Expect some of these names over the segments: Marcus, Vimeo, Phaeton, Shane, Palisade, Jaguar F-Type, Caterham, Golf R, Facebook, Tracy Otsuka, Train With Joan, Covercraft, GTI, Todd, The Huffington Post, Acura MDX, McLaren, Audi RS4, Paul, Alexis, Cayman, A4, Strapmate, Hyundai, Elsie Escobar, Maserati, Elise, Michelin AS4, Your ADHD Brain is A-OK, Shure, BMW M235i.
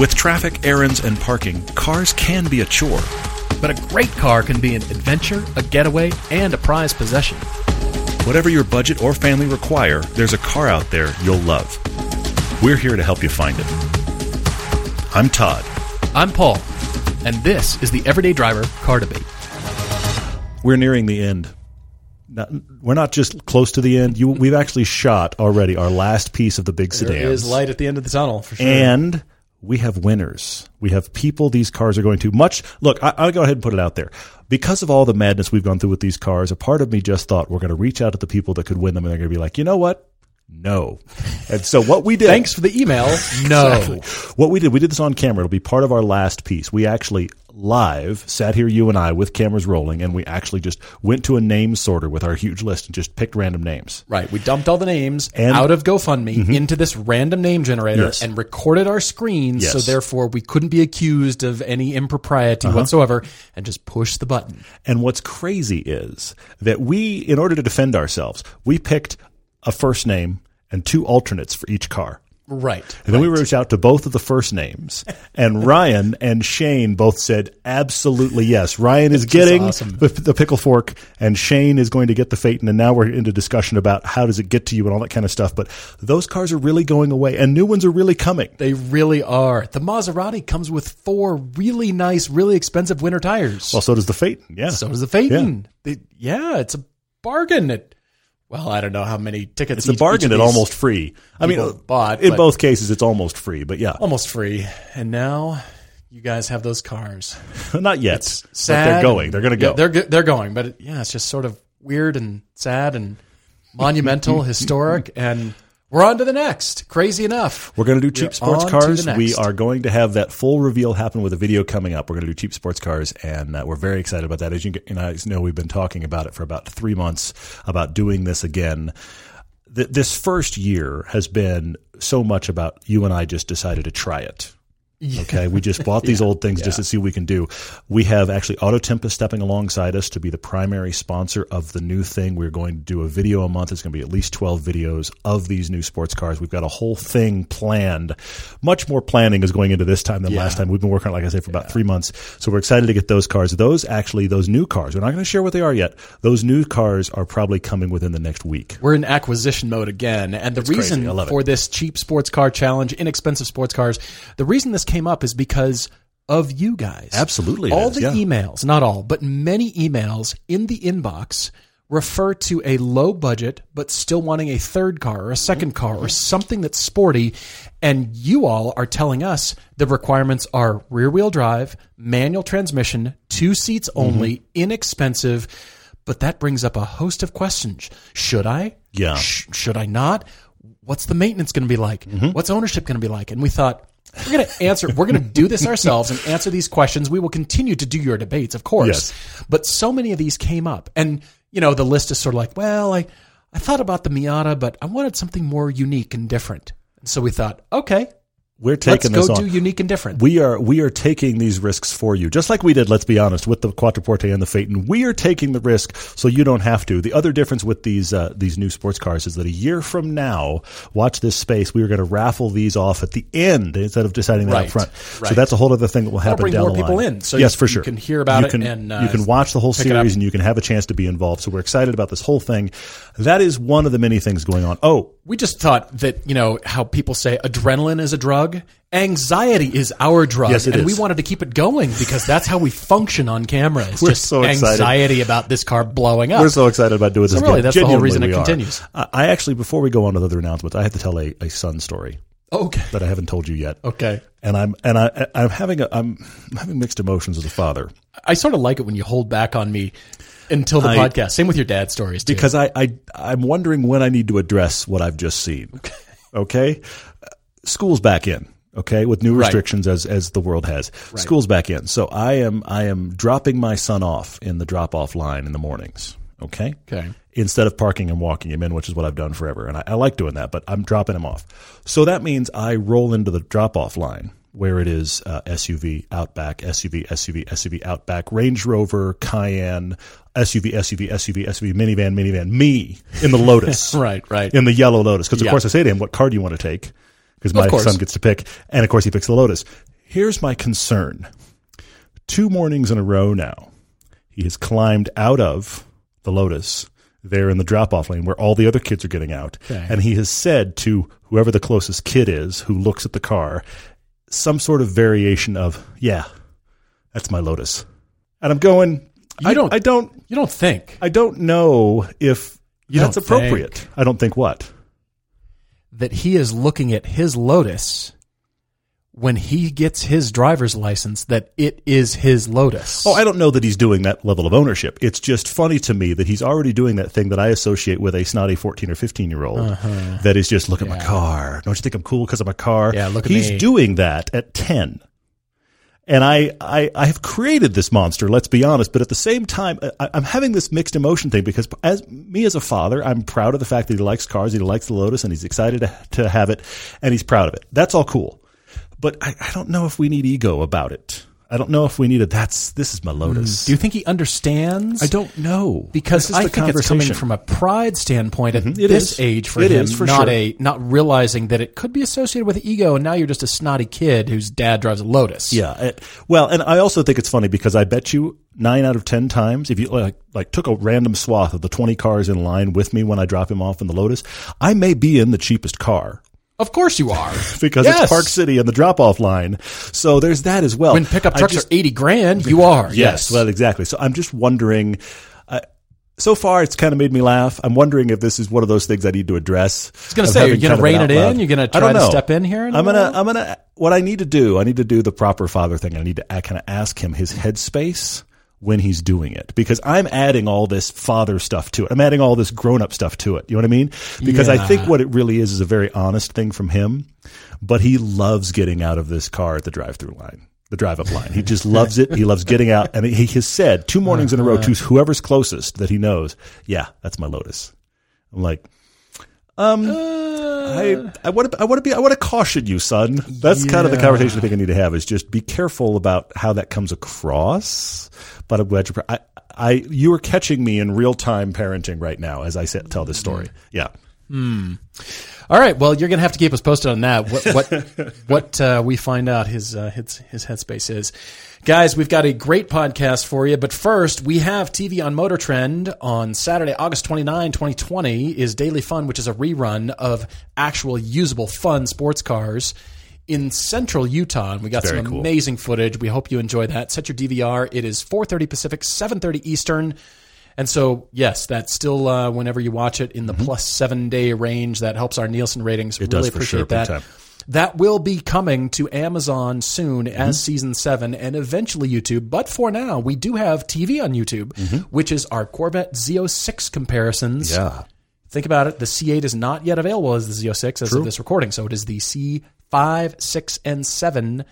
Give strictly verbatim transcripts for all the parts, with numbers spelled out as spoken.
With traffic, errands, and parking, cars can be a chore. But a great car can be an adventure, a getaway, and a prized possession. Whatever your budget or family require, there's a car out there you'll love. We're here to help you find it. I'm Todd. I'm Paul. And this is the Everyday Driver Car Debate. We're nearing the end. We're not just close to the end. You, we've actually shot already our last piece of the big sedans. There is light at the end of the tunnel, for sure. And we have winners. We have people these cars are going to much. Look, I, I'll go ahead and put it out there. Because of all the madness we've gone through with these cars, a part of me just thought we're going to reach out to the people that could win them, and they're going to be like, you know what? No. And so what we did. Thanks for the email. No. Exactly. What we did, we did this on camera. It'll be part of our last piece. We actually live sat here, you and I, with cameras rolling, and we actually just went to a name sorter with our huge list and just picked random names. Right. We dumped all the names and, out of GoFundMe mm-hmm. into this random name generator yes. and recorded our screens. Yes. So therefore we couldn't be accused of any impropriety uh-huh. whatsoever and just push the button. And what's crazy is that we, in order to defend ourselves, we picked a first name and two alternates for each car. Right. And then right. we reached out to both of the first names, and Ryan and Shane both said absolutely yes. Ryan is getting awesome. the, the pickle fork, and Shane is going to get the Phaeton, and now we're into discussion about how does it get to you and all that kind of stuff. But those cars are really going away, and new ones are really coming. They really are. The Maserati comes with four really nice, really expensive winter tires. Well, so does the Phaeton, yeah. So does the Phaeton. Yeah, they, yeah it's a bargain. It, Well, I don't know how many tickets. It's each, a bargain at almost free. I mean, bought, in both cases, it's almost free, but yeah. Almost free. And now you guys have those cars. Not yet. It's sad. But they're going. They're going to go. Yeah, they're, they're going. But it, yeah, it's just sort of weird and sad and monumental, historic, and we're on to the next. Crazy enough. We're going to do cheap sports cars. We are going to have that full reveal happen with a video coming up. We're going to do cheap sports cars, and uh, we're very excited about that. As you guys know, we've been talking about it for about three months, about doing this again. Th- this first year has been so much about you and I just decided to try it. Yeah. Okay, we just bought these yeah. old things yeah. just to see what we can do. We have actually Auto Tempest stepping alongside us to be the primary sponsor of the new thing. We're going to do a video a month. It's going to be at least twelve videos of these new sports cars. We've got a whole thing planned. Much more planning is going into this time than yeah. last time. We've been working on, like I said, for yeah. about three months. So we're excited to get those cars. Those actually, those new cars, we're not going to share what they are yet. Those new cars are probably coming within the next week. We're in acquisition mode again. And the it's reason for it. This cheap sports car challenge, inexpensive sports cars, the reason this came up is because of you guys. Absolutely. All is, the yeah. emails, not all, but many emails in the inbox refer to a low budget, but still wanting a third car or a second car or something that's sporty. And you all are telling us the requirements are rear wheel drive, manual transmission, two seats only, mm-hmm. inexpensive. But that brings up a host of questions. Should I? Yeah. Sh- should I not? What's the maintenance going to be like? Mm-hmm. What's ownership going to be like? And we thought, We're going to answer, we're going to do this ourselves and answer these questions. We will continue to do your debates, of course. Yes. But so many of these came up. And, you know, the list is sort of like, well, I, I thought about the Miata, but I wanted something more unique and different. And so we thought, okay. We're taking Let's this go on. Do unique and different. We are we are taking these risks for you, just like we did. Let's be honest, with the Quattroporte and the Phaeton, we are taking the risk so you don't have to. The other difference with these uh, these new sports cars is that a year from now, watch this space. We are going to raffle these off at the end instead of deciding that right. up front. Right. So that's a whole other thing that will happen bring down more the line. People in, so yes, you, for sure. You can hear about you it can, and uh, you can watch the whole series and you can have a chance to be involved. So we're excited about this whole thing. That is one of the many things going on. Oh, we just thought that you know how people say adrenaline is a drug. Anxiety is our drug, yes, it and is. We wanted to keep it going because that's how we function on camera. It's We're just so anxiety about this car blowing up. We're so excited about doing this. So really, that's Genuinely the whole reason it are. continues. I actually, before we go on with other announcements, I have to tell a, a son story. Okay, that I haven't told you yet. Okay, and I'm and I I'm having a I'm having mixed emotions as a father. I sort of like it when you hold back on me until the I, podcast. Same with your dad stories, too. Because I I I'm wondering when I need to address what I've just seen. Okay. Okay? School's back in, okay, with new restrictions right. as as the world has. Right. School's back in. So I am I am dropping my son off in the drop-off line in the mornings, okay? Okay. Instead of parking and walking him in, which is what I've done forever. And I, I like doing that, but I'm dropping him off. So that means I roll into the drop-off line where it is uh, S U V, Outback, S U V, S U V, S U V, Outback, Range Rover, Cayenne, S U V, S U V, S U V, S U V, minivan, minivan, me in the Lotus. Right, right. In the yellow Lotus. Because, of yeah. course, I say to him, what car do you want to take? Because my son gets to pick, and of course he picks the Lotus. Here's my concern. Two mornings in a row now, he has climbed out of the Lotus there in the drop-off lane where all the other kids are getting out. Okay. And he has said to whoever the closest kid is who looks at the car, some sort of variation of, yeah, that's my Lotus. And I'm going, you I don't, I don't, you don't think, I don't know if you that's appropriate. Think. I don't think what? That he is looking at his Lotus when he gets his driver's license, that it is his Lotus. Oh, I don't know that he's doing that level of ownership. It's just funny to me that he's already doing that thing that I associate with a snotty fourteen or fifteen year old uh-huh. that is just, look at yeah. my car. Don't you think I'm cool because I'm a car? Yeah, look at he's me. He's doing that at ten. And I, I, I have created this monster, let's be honest. But at the same time, I, I'm having this mixed emotion thing because as me as a father, I'm proud of the fact that he likes cars, he likes the Lotus, and he's excited to, to have it, and he's proud of it. That's all cool. But I, I don't know if we need ego about it. I don't know if we need a that's this is my Lotus. Mm. Do you think he understands? I don't know. Because I think it's coming from a pride standpoint at mm-hmm. this is. age for it him, is, for not sure. a not realizing that it could be associated with ego, and now you're just a snotty kid whose dad drives a Lotus. Yeah. It, well, and I also think it's funny because I bet you nine out of ten times, if you like, like took a random swath of the twenty cars in line with me when I drop him off in the Lotus, I may be in the cheapest car. Of course you are. Because yes. it's Park City and the drop-off line. So there's that as well. When pickup trucks just, are eighty grand, you are. Yes, yes. Well, exactly. So I'm just wondering. Uh, so far, it's kind of made me laugh. I'm wondering if this is one of those things I need to address. I was going to say, you're going to rein it in? You're going to try to step in here? I'm going to, I'm going to, what I need to do, I need to do the proper father thing. I need to kind of ask him his headspace when he's doing it, because I'm adding all this father stuff to it. I'm adding all this grown-up stuff to it. You know what I mean? Because yeah. I think what it really is is a very honest thing from him, but he loves getting out of this car at the drive-through line, the drive-up line. He just loves it. He loves getting out. And he has said two mornings in a row to whoever's closest that he knows, yeah, that's my Lotus. I'm like, um, uh, I, I want to, I want to be, I want to caution you, son. That's yeah. kind of the conversation I think I need to have, is just be careful about how that comes across. But I'm glad you're, I, I, you are catching me in real time parenting right now as I sit, tell this story. Yeah. Mm. All right. Well, you're going to have to keep us posted on that. What, what, what uh, we find out his, uh, his, his headspace is. Guys, we've got a great podcast for you. But first, we have T V on Motor Trend on Saturday, August twenty-ninth, twenty twenty, is Daily Fun, which is a rerun of actual usable fun sports cars in central Utah. And we got Very some amazing cool. footage. We hope you enjoy that. Set your D V R. It is four thirty Pacific, seven thirty Eastern. And so, yes, that's still uh, whenever you watch it in the mm-hmm. plus seven-day range. That helps our Nielsen ratings. It really does, appreciate sure, that. Time. That will be coming to Amazon soon mm-hmm. as Season seven and eventually YouTube. But for now, we do have T V on YouTube, mm-hmm. which is our Corvette Z oh six comparisons. Yeah. Think about it. The C eight is not yet available as the Z oh six as True. of this recording. So it is the C five, six, and seven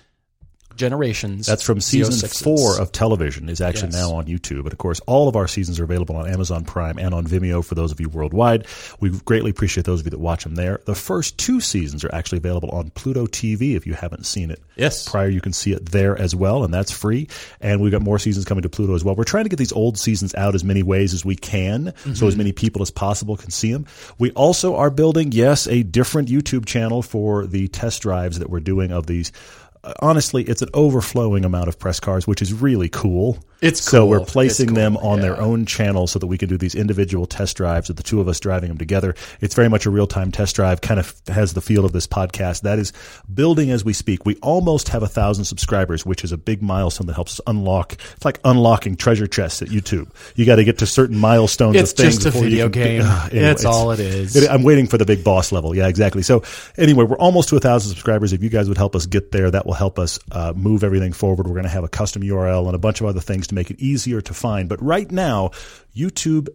generations. That's from season Z oh sixes. Four of television is actually yes. now on YouTube. And of course, all of our seasons are available on Amazon Prime and on Vimeo for those of you worldwide. We greatly appreciate those of you that watch them there. The first two seasons are actually available on Pluto T V if you haven't seen it yes. prior. You can see it there as well, and that's free. And we've got more seasons coming to Pluto as well. We're trying to get these old seasons out as many ways as we can mm-hmm. so as many people as possible can see them. We also are building, yes, a different YouTube channel for the test drives that we're doing of these. Honestly, it's an overflowing amount of press cars, which is really cool. It's cool. So we're placing cool. them on yeah. their own channel so that we can do these individual test drives with the two of us driving them together. It's very much a real-time test drive, kind of has the feel of this podcast. That is building as we speak. We almost have one thousand subscribers, which is a big milestone that helps us unlock. It's like unlocking treasure chests at YouTube. You got to get to certain milestones it's of things. It's just a video game. Be, uh, anyway, it's, it's all it is. It, I'm waiting for the big boss level. Yeah, exactly. So anyway, we're almost to one thousand subscribers. If you guys would help us get there, that will help us uh, move everything forward. We're going to have a custom U R L and a bunch of other things to make it easier to find. But right now, YouTube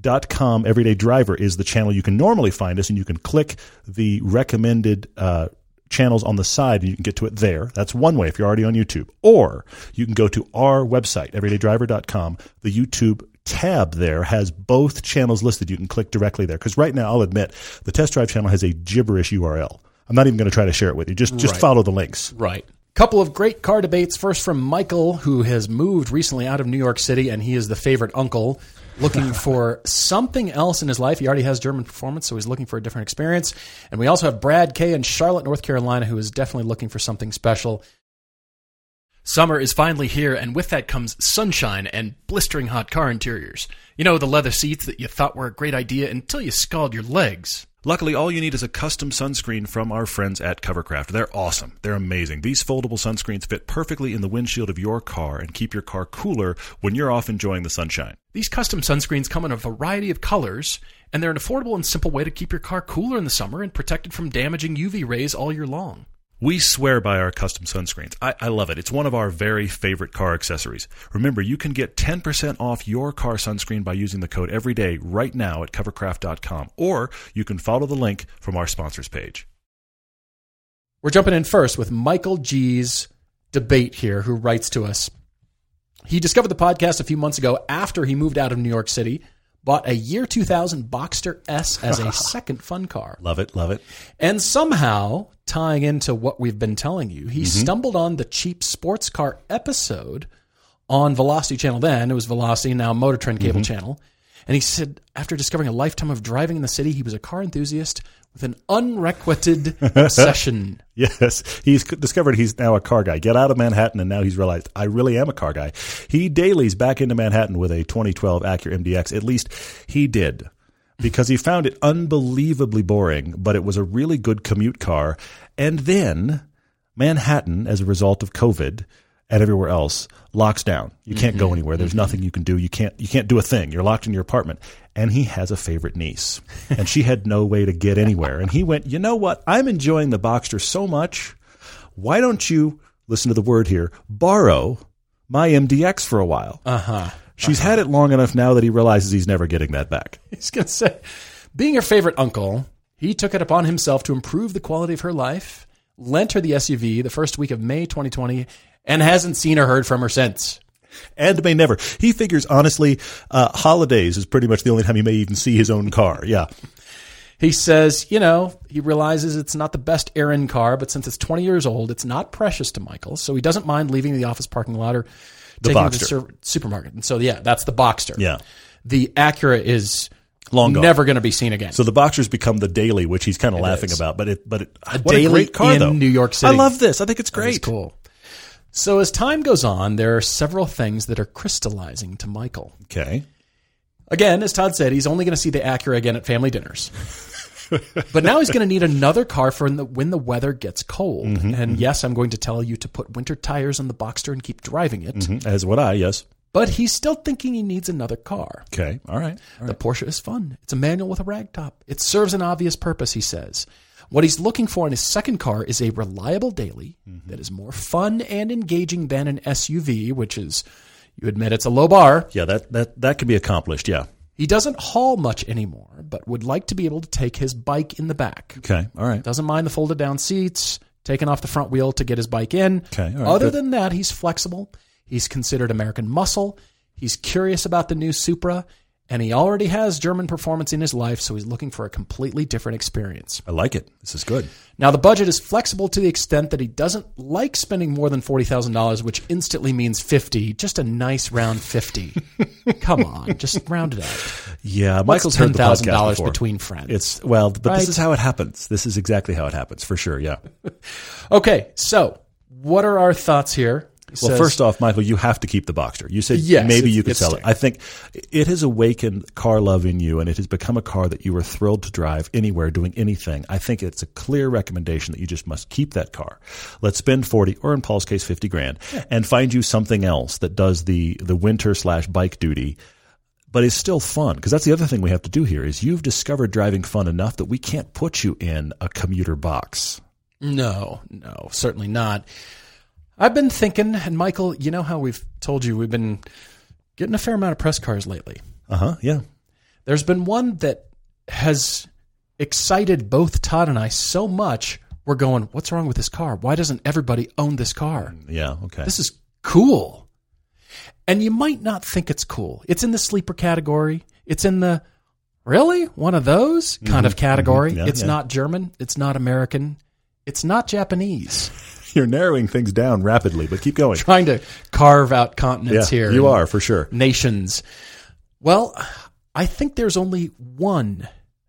dot com Everyday Driver is the channel you can normally find us, and you can click the recommended uh, channels on the side, and you can get to it there. That's one way if you're already on YouTube. Or you can go to our website, everyday driver dot com, the YouTube tab there has both channels listed. You can click directly there. Because right now, I'll admit, the test drive channel has a gibberish U R L. I'm not even going to try to share it with you. Just just right. follow the links. Right. Couple of great car debates. First from Michael, who has moved recently out of New York City, and he is the favorite uncle looking for something else in his life. He already has German performance, so he's looking for a different experience. And we also have Brad K. in Charlotte, North Carolina, who is definitely looking for something special. Summer is finally here, and with that comes sunshine and blistering hot car interiors. You know, the leather seats that you thought were a great idea until you scalded your legs. Luckily, all you need is a custom sunscreen from our friends at Covercraft. They're awesome. They're amazing. These foldable sunscreens fit perfectly in the windshield of your car and keep your car cooler when you're off enjoying the sunshine. These custom sunscreens come in a variety of colors, and they're an affordable and simple way to keep your car cooler in the summer and protected from damaging U V rays all year long. We swear by our custom sunscreens. I, I love it. It's one of our very favorite car accessories. Remember, you can get ten percent off your car sunscreen by using the code EVERYDAY right now at covercraft dot com, or you can follow the link from our sponsors page. We're jumping in first with Michael G's debate here, who writes to us. He discovered the podcast a few months ago after he moved out of New York City, bought a year two thousand Boxster S as a second fun car. Love it, love it. And somehow, tying into what we've been telling you, he mm-hmm. stumbled on the cheap sports car episode on Velocity Channel then. It was Velocity, now Motor Trend Cable mm-hmm. Channel. And he said, after discovering a lifetime of driving in the city, he was a car enthusiast with an unrequited obsession. Yes. He's discovered he's now a car guy. Get out of Manhattan, and now he's realized, I really am a car guy. He dailies back into Manhattan with a twenty twelve Acura M D X. At least he did, because he found it unbelievably boring, but it was a really good commute car. And then Manhattan, as a result of COVID and everywhere else, locks down. You can't mm-hmm. go anywhere. There's mm-hmm. nothing you can do. You can't you can't do a thing. You're locked in your apartment. And he has a favorite niece. And she had no way to get anywhere. And he went, you know what? I'm enjoying the Boxster so much. Why don't you, listen to the word here, borrow my M D X for a while? Uh-huh. She's uh-huh. had it long enough now that he realizes he's never getting that back. He's going to say, being her favorite uncle, he took it upon himself to improve the quality of her life, lent her the S U V the first week of May twenty twenty, and hasn't seen or heard from her since. And may never. He figures, honestly, uh, holidays is pretty much the only time he may even see his own car. Yeah. He says, you know, he realizes it's not the best errand car, but since it's twenty years old, it's not precious to Michael. So he doesn't mind leaving the office parking lot or the taking Boxster. It to the supermarket. And so, yeah, that's the Boxster. Yeah. The Acura is long gone. Never going to be seen again. So the Boxster's become the daily, which he's kind of laughing is. about. But it, but it, a what daily a great car, in though. New York City. I love this. I think it's great. It's cool. So as time goes on, there are several things that are crystallizing to Michael. Okay. Again, as Todd said, he's only going to see the Acura again at family dinners. But now he's going to need another car for when the, when the weather gets cold. Mm-hmm, and mm-hmm. yes, I'm going to tell you to put winter tires on the Boxster and keep driving it. Mm-hmm, as would I, yes. But he's still thinking he needs another car. Okay. All right. All right. The Porsche is fun. It's a manual with a rag top. It serves an obvious purpose, he says. What he's looking for in his second car is a reliable daily mm-hmm. that is more fun and engaging than an S U V, which is, you admit, it's a low bar. Yeah, that, that, that can be accomplished, yeah. He doesn't haul much anymore, but would like to be able to take his bike in the back. Okay, all right. Doesn't mind the folded-down seats, taking off the front wheel to get his bike in. Okay, all right. Other but- than that, he's flexible. He's considered American muscle. He's curious about the new Supra. And he already has German performance in his life, so he's looking for a completely different experience. I like it. This is good. Now, the budget is flexible to the extent that he doesn't like spending more than forty thousand dollars, which instantly means fifty. Just a nice round fifty. Come on. Just round it out. Yeah. Michael's heard the podcast before. ten thousand dollars between friends. It's, well, but right? This is how it happens. This is exactly how it happens, for sure, yeah. Okay, so what are our thoughts here? Well, says, first off, Michael, you have to keep the Boxster. You said yes, maybe you could sell strange. it. I think it has awakened car love in you, and it has become a car that you were thrilled to drive anywhere, doing anything. I think it's a clear recommendation that you just must keep that car. Let's spend forty, or in Paul's case, fifty grand, yeah. and find you something else that does the the winter slash bike duty, but is still fun. Because that's the other thing we have to do here is you've discovered driving fun enough that we can't put you in a commuter box. No, no, certainly not. I've been thinking, and Michael, you know how we've told you we've been getting a fair amount of press cars lately. Uh-huh, yeah. There's been one that has excited both Todd and I so much, we're going, what's wrong with this car? Why doesn't everybody own this car? Yeah, okay. This is cool. And you might not think it's cool. It's in the sleeper category. It's in the, really? One of those kind mm-hmm, of category. Mm-hmm, yeah, it's yeah. not German. It's not American. It's not Japanese. You're narrowing things down rapidly, but keep going. Trying to carve out continents yeah, here. You are, for sure. Nations. Well, I think there's only one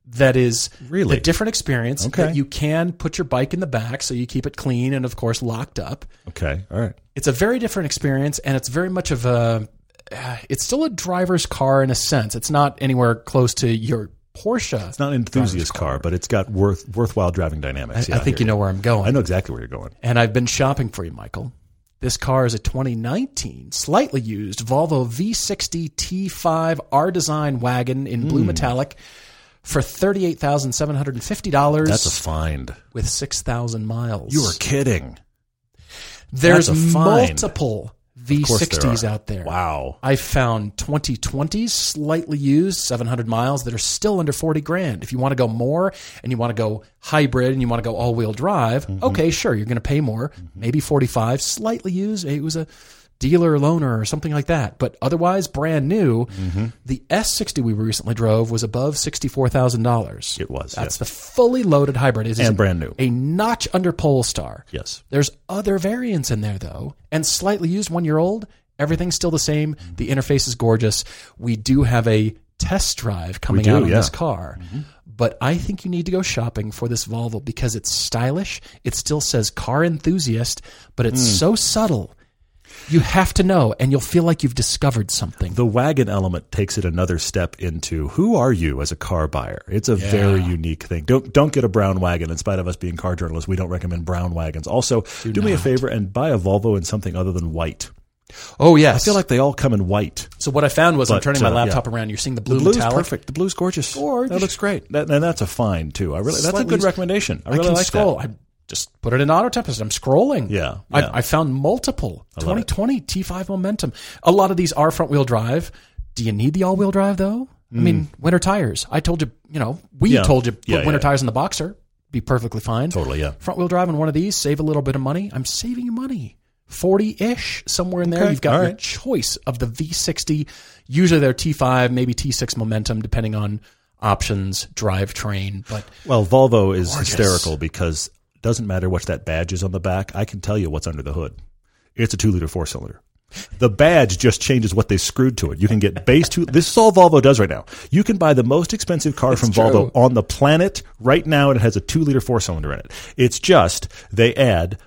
that is really? a different experience okay. that you can put your bike in the back so you keep it clean and, of course, locked up. Okay. All right. It's a very different experience, and it's very much of a – it's still a driver's car in a sense. It's not anywhere close to your Porsche. It's not an enthusiast car, car, but it's got worth worthwhile driving dynamics. I, yeah, I think you know where I'm going. I know exactly where you're going. And I've been shopping for you, Michael. This car is a twenty nineteen, slightly used Volvo V sixty T five R-Design wagon in blue mm. metallic for thirty-eight thousand seven hundred fifty dollars. That's a find. With six thousand miles. You are kidding. There's multiple V sixties there out there. Wow. I found twenty twenties, slightly used, seven hundred miles, that are still under forty grand. If you want to go more and you want to go hybrid and you want to go all-wheel drive, mm-hmm. okay, sure, you're going to pay more, mm-hmm. maybe forty-five, slightly used. It was a dealer loaner or something like that. But otherwise, brand new. Mm-hmm. The S sixty we recently drove was above sixty-four thousand dollars. It was. That's yes. the fully loaded hybrid. It is and brand new. A notch under Polestar. Yes. There's other variants in there, though, and slightly used, one year old. Everything's still the same. Mm-hmm. The interface is gorgeous. We do have a test drive coming do, out on yeah. this car. Mm-hmm. But I think you need to go shopping for this Volvo because it's stylish. It still says car enthusiast, but it's mm. so subtle. You have to know, and you'll feel like you've discovered something. The wagon element takes it another step into who are you as a car buyer. It's a yeah. very unique thing. Don't don't get a brown wagon. In spite of us being car journalists, we don't recommend brown wagons. Also, do, do me a favor and buy a Volvo in something other than white. Oh, yes. I feel like they all come in white. So what I found was but, I'm turning my laptop uh, yeah. around. You're seeing the blue metallic. The blue's metallic. Perfect. The blue's gorgeous. Gorgeous. That looks great. That, and that's a find, too. I really Slightly, That's a good recommendation. I really I like scroll. that. I, Just put it in Auto Tempest. I'm scrolling. Yeah. yeah. I, I found multiple. I twenty twenty T five Momentum. A lot of these are front wheel drive. Do you need the all wheel drive though? Mm. I mean, winter tires. I told you, you know, we yeah. told you put yeah, winter yeah. tires in the Boxster. Be perfectly fine. Totally, yeah. Front wheel drive on one of these, save a little bit of money. I'm saving you money. forty-ish, somewhere in there. Okay. You've got right. your choice of the V sixty. Usually they're T five, maybe T six Momentum, depending on options, drivetrain. But well, Volvo is gorgeous. Hysterical because doesn't matter what that badge is on the back. I can tell you what's under the hood. It's a two-liter four-cylinder. The badge just changes what they screwed to it. You can get base two. This is all Volvo does right now. You can buy the most expensive car it's from true. Volvo on the planet right now, and it has a two-liter four-cylinder in it. It's just they add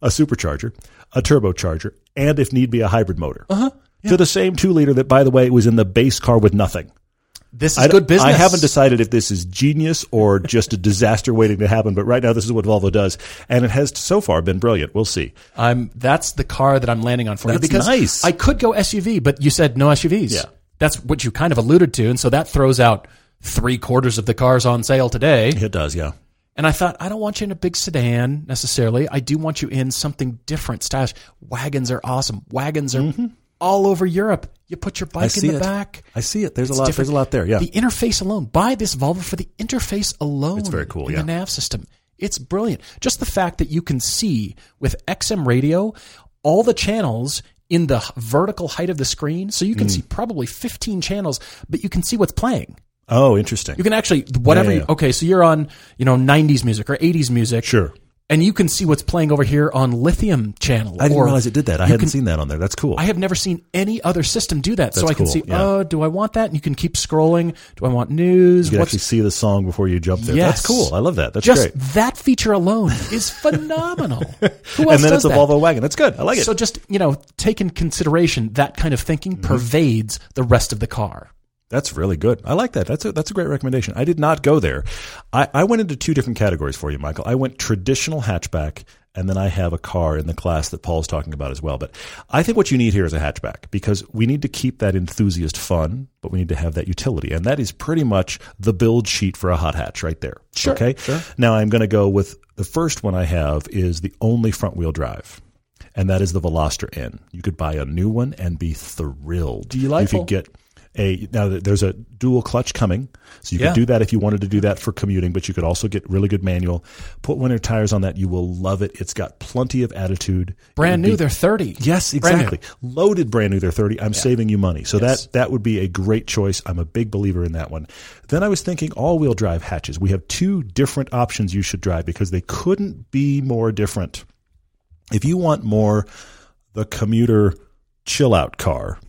a supercharger, a turbocharger, and if need be, a hybrid motor uh-huh. yeah. to the same two-liter that, by the way, was in the base car with nothing. This is I, good business. I haven't decided if this is genius or just a disaster waiting to happen, but right now this is what Volvo does, and it has so far been brilliant. We'll see. I'm, that's the car that I'm landing on for that's you because nice. I could go S U V, but you said no S U Vs. Yeah. That's what you kind of alluded to, and so that throws out three-quarters of the cars on sale today. It does, yeah. And I thought, I don't want you in a big sedan necessarily. I do want you in something different, stylish. Wagons are awesome. Wagons are mm-hmm. all over Europe. You put your bike in the it. back. I see it. There's it's a lot. Different. There's a lot there. Yeah. The interface alone. Buy this Volvo for the interface alone. It's very cool. Yeah. The nav system. It's brilliant. Just the fact that you can see with X M radio all the channels in the vertical height of the screen, so you can mm. see probably fifteen channels, but you can see what's playing. Oh, interesting. You can actually whatever. Yeah, yeah. You, okay, so you're on you know nineties music or eighties music. Sure. And you can see what's playing over here on Lithium channel. I didn't or realize it did that. I hadn't can, seen that on there. That's cool. I have never seen any other system do that. That's so I cool. can see, yeah. oh, do I want that? And you can keep scrolling. Do I want news? You can What's... actually see the song before you jump there. Yes. That's cool. I love that. That's just great. Just that feature alone is phenomenal. Who else And then does it's a that? Volvo wagon. That's good. I like it. So just, you know, take in consideration that kind of thinking mm-hmm. pervades the rest of the car. That's really good. I like that. That's a, that's a great recommendation. I did not go there. I, I went into two different categories for you, Michael. I went traditional hatchback, and then I have a car in the class that Paul's talking about as well. But I think what you need here is a hatchback because we need to keep that enthusiast fun, but we need to have that utility. And that is pretty much the build sheet for a hot hatch right there. Sure. Okay? Sure. Now I'm going to go with the first one I have is the only front-wheel drive. And that is the Veloster N. You could buy a new one and be thrilled. Delightful. You could get... A, now, there's a dual clutch coming, so you yeah. could do that if you wanted to do that for commuting, but you could also get really good manual. Put winter tires on that. You will love it. It's got plenty of attitude. Brand new, be, they're thirty. Yes, exactly. Brand Loaded brand new, they're thirty. I'm yeah. saving you money. So yes. that, that would be a great choice. I'm a big believer in that one. Then I was thinking all-wheel drive hatches. We have two different options you should drive because they couldn't be more different. If you want more the commuter chill-out car,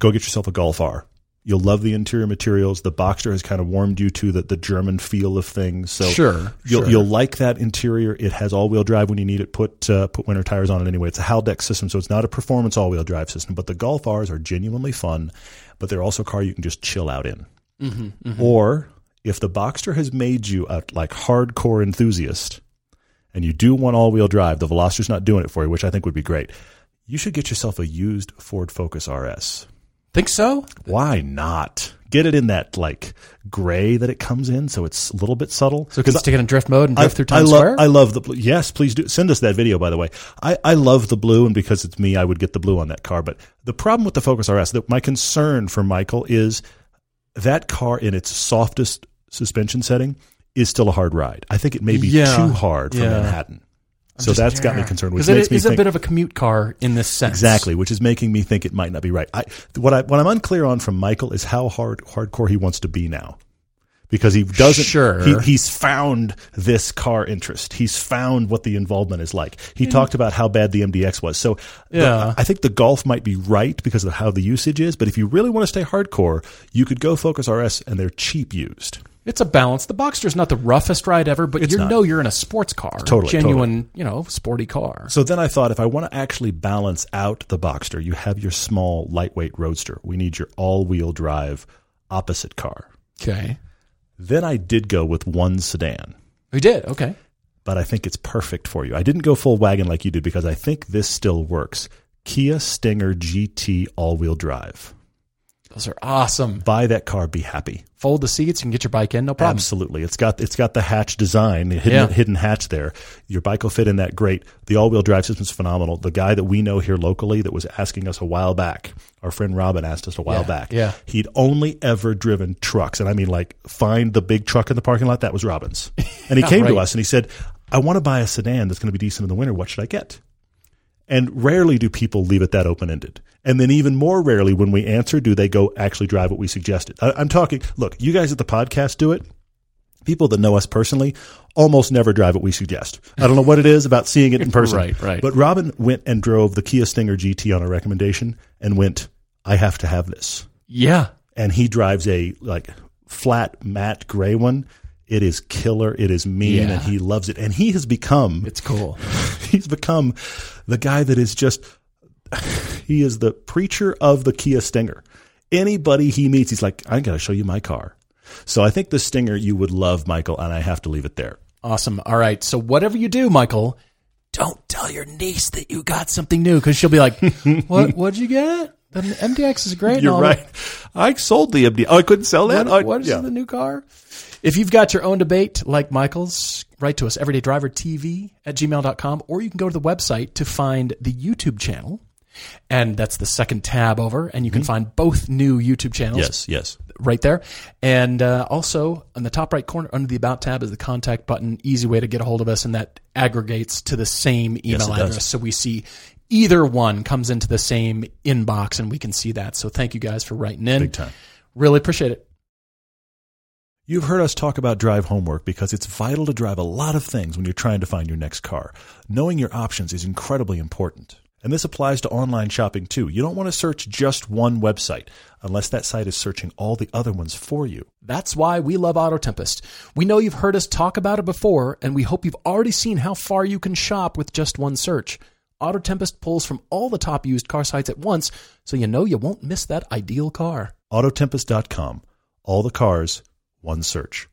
go get yourself a Golf R. You'll love the interior materials. The Boxster has kind of warmed you to the, the German feel of things. So sure, you'll, sure. you'll like that interior. It has all-wheel drive when you need it. Put uh, put winter tires on it anyway. It's a Haldex system, so it's not a performance all-wheel drive system. But the Golf Rs are genuinely fun, but they're also a car you can just chill out in. Mm-hmm, mm-hmm. Or if the Boxster has made you a like hardcore enthusiast and you do want all-wheel drive, the Veloster's not doing it for you, which I think would be great. You should get yourself a used Ford Focus R S. Think so? Why not? Get it in that like gray that it comes in, so it's a little bit subtle. So you can stick it in drift mode and drift I, through Times I love, Square? I love the blue. Yes, please do. Send us that video, by the way. I, I love the blue, and because it's me, I would get the blue on that car. But the problem with the Focus R S, the, my concern for Michael is that car in its softest suspension setting is still a hard ride. I think it may be yeah. too hard for yeah. Manhattan. I'm so just, that's yeah. got me concerned, which makes it, me think... Because it is a bit of a commute car in this sense. Exactly, which is making me think it might not be right. I, what, I, what I'm unclear on from Michael is how hard hardcore he wants to be now. Because he doesn't... Sure. He, he's found this car interest. He's found what the involvement is like. He yeah. talked about how bad the M D X was. So yeah. the, I think the Golf might be right because of how the usage is, but if you really want to stay hardcore, you could go Focus R S, and they're cheap used. It's a balance. The Boxster's not the roughest ride ever, but you know you're in a sports car. Totally. Genuine, totally. you know, sporty car. So then I thought, if I want to actually balance out the Boxster, you have your small, lightweight roadster. We need your all-wheel drive opposite car. Okay. Then I did go with one sedan. You did? Okay. But I think it's perfect for you. I didn't go full wagon like you did because I think this still works. Kia Stinger G T all-wheel drive. Those are awesome. Buy that car. Be happy. Fold the seats. You can get your bike in. No problem. Absolutely. It's got it's got the hatch design, the hidden, yeah. hidden hatch there. Your bike will fit in that great. The all-wheel drive system is phenomenal. The guy that we know here locally that was asking us a while back, our friend Robin asked us a while yeah. back. Yeah. He'd only ever driven trucks. And I mean, like, find the big truck in the parking lot. That was Robin's. And he came right. to us and he said, I want to buy a sedan that's going to be decent in the winter. What should I get? And rarely do people leave it that open-ended. And then even more rarely when we answer, do they go actually drive what we suggested. I, I'm talking, look, you guys at the podcast do it. People that know us personally almost never drive what we suggest. I don't know what it is about seeing it in person. Right, right. But Robin went and drove the Kia Stinger G T on a recommendation and went, I have to have this. Yeah. And he drives a like flat matte gray one. It is killer. It is mean, yeah. and he loves it. And he has become... It's cool. He's become the guy that is just... He is the preacher of the Kia Stinger. Anybody he meets, he's like, I got to show you my car. So I think the Stinger you would love, Michael, and I have to leave it there. Awesome. All right. So whatever you do, Michael, don't tell your niece that you got something new because she'll be like, what, what'd you get? The M D X is great. You're right. That. I sold the M D X. Oh, I couldn't sell that? What, what is yeah. the new car? If you've got your own debate, like Michael's, write to us, everyday driver t v at gmail dot com, or you can go to the website to find the YouTube channel, and that's the second tab over, and you can mm-hmm. find both new YouTube channels. Yes, yes. Right there. And uh, also, on the top right corner, under the About tab, is the Contact button, easy way to get a hold of us, and that aggregates to the same email yes, address, does. So we see... Either one comes into the same inbox, and we can see that. So thank you guys for writing in. Big time. Really appreciate it. You've heard us talk about drive homework because it's vital to drive a lot of things when you're trying to find your next car. Knowing your options is incredibly important. And this applies to online shopping, too. You don't want to search just one website unless that site is searching all the other ones for you. That's why we love Auto Tempest. We know you've heard us talk about it before, and we hope you've already seen how far you can shop with just one search. Auto Tempest pulls from all the top used car sites at once, so you know you won't miss that ideal car. Auto Tempest dot com. All the cars, one search.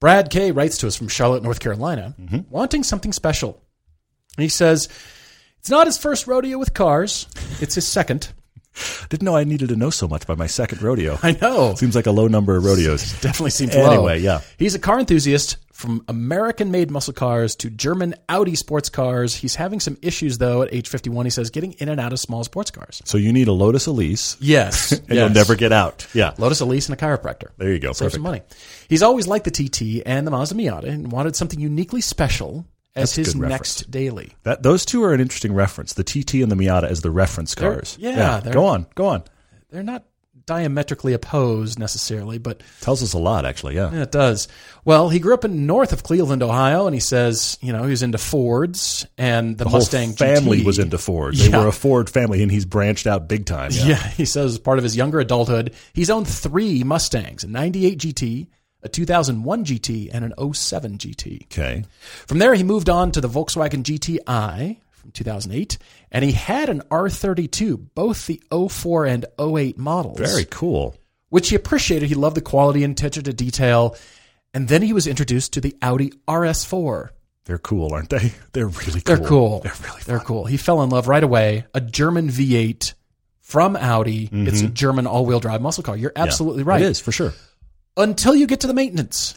Brad K. writes to us from Charlotte, North Carolina, mm-hmm. wanting something special. He says, it's not his first rodeo with cars. It's his second. Didn't know I needed to know so much by my second rodeo. I know. Seems like a low number of rodeos. Definitely seems anyway, low. Anyway, yeah. He's a car enthusiast. From American-made muscle cars to German Audi sports cars. He's having some issues, though, at age fifty-one, he says, getting in and out of small sports cars. So you need a Lotus Elise. Yes. and yes. you'll never get out. Yeah. Lotus Elise and a chiropractor. There you go. Save some money. He's always liked the T T and the Mazda Miata and wanted something uniquely special as That's his next daily. That, those two are an interesting reference. The T T and the Miata as the reference they're, cars. Yeah. yeah. Go on. Go on. They're not diametrically opposed necessarily, but tells us a lot, actually. Yeah. Yeah, it does. Well, he grew up in north of Cleveland, Ohio, and he says, you know, he was into Fords and the, the Mustang whole family G T. Was into Fords. They yeah. were a Ford family, and he's branched out big time. Yeah. yeah. He says, part of his younger adulthood, he's owned three Mustangs, a ninety-eight G T, a two thousand one G T, and an oh seven G T. Okay. From there, he moved on to the Volkswagen G T I from two thousand eight, and he had an R thirty-two, both the oh four and oh eight models. Very cool. Which he appreciated. He loved the quality and attention to detail. And then he was introduced to the Audi R S four. They're cool, aren't they? They're really cool. They're cool. They're really fun. They're cool. He fell in love right away. A German V eight from Audi. Mm-hmm. It's a German all-wheel drive muscle car. You're absolutely yeah, right. It is, for sure. Until you get to the maintenance,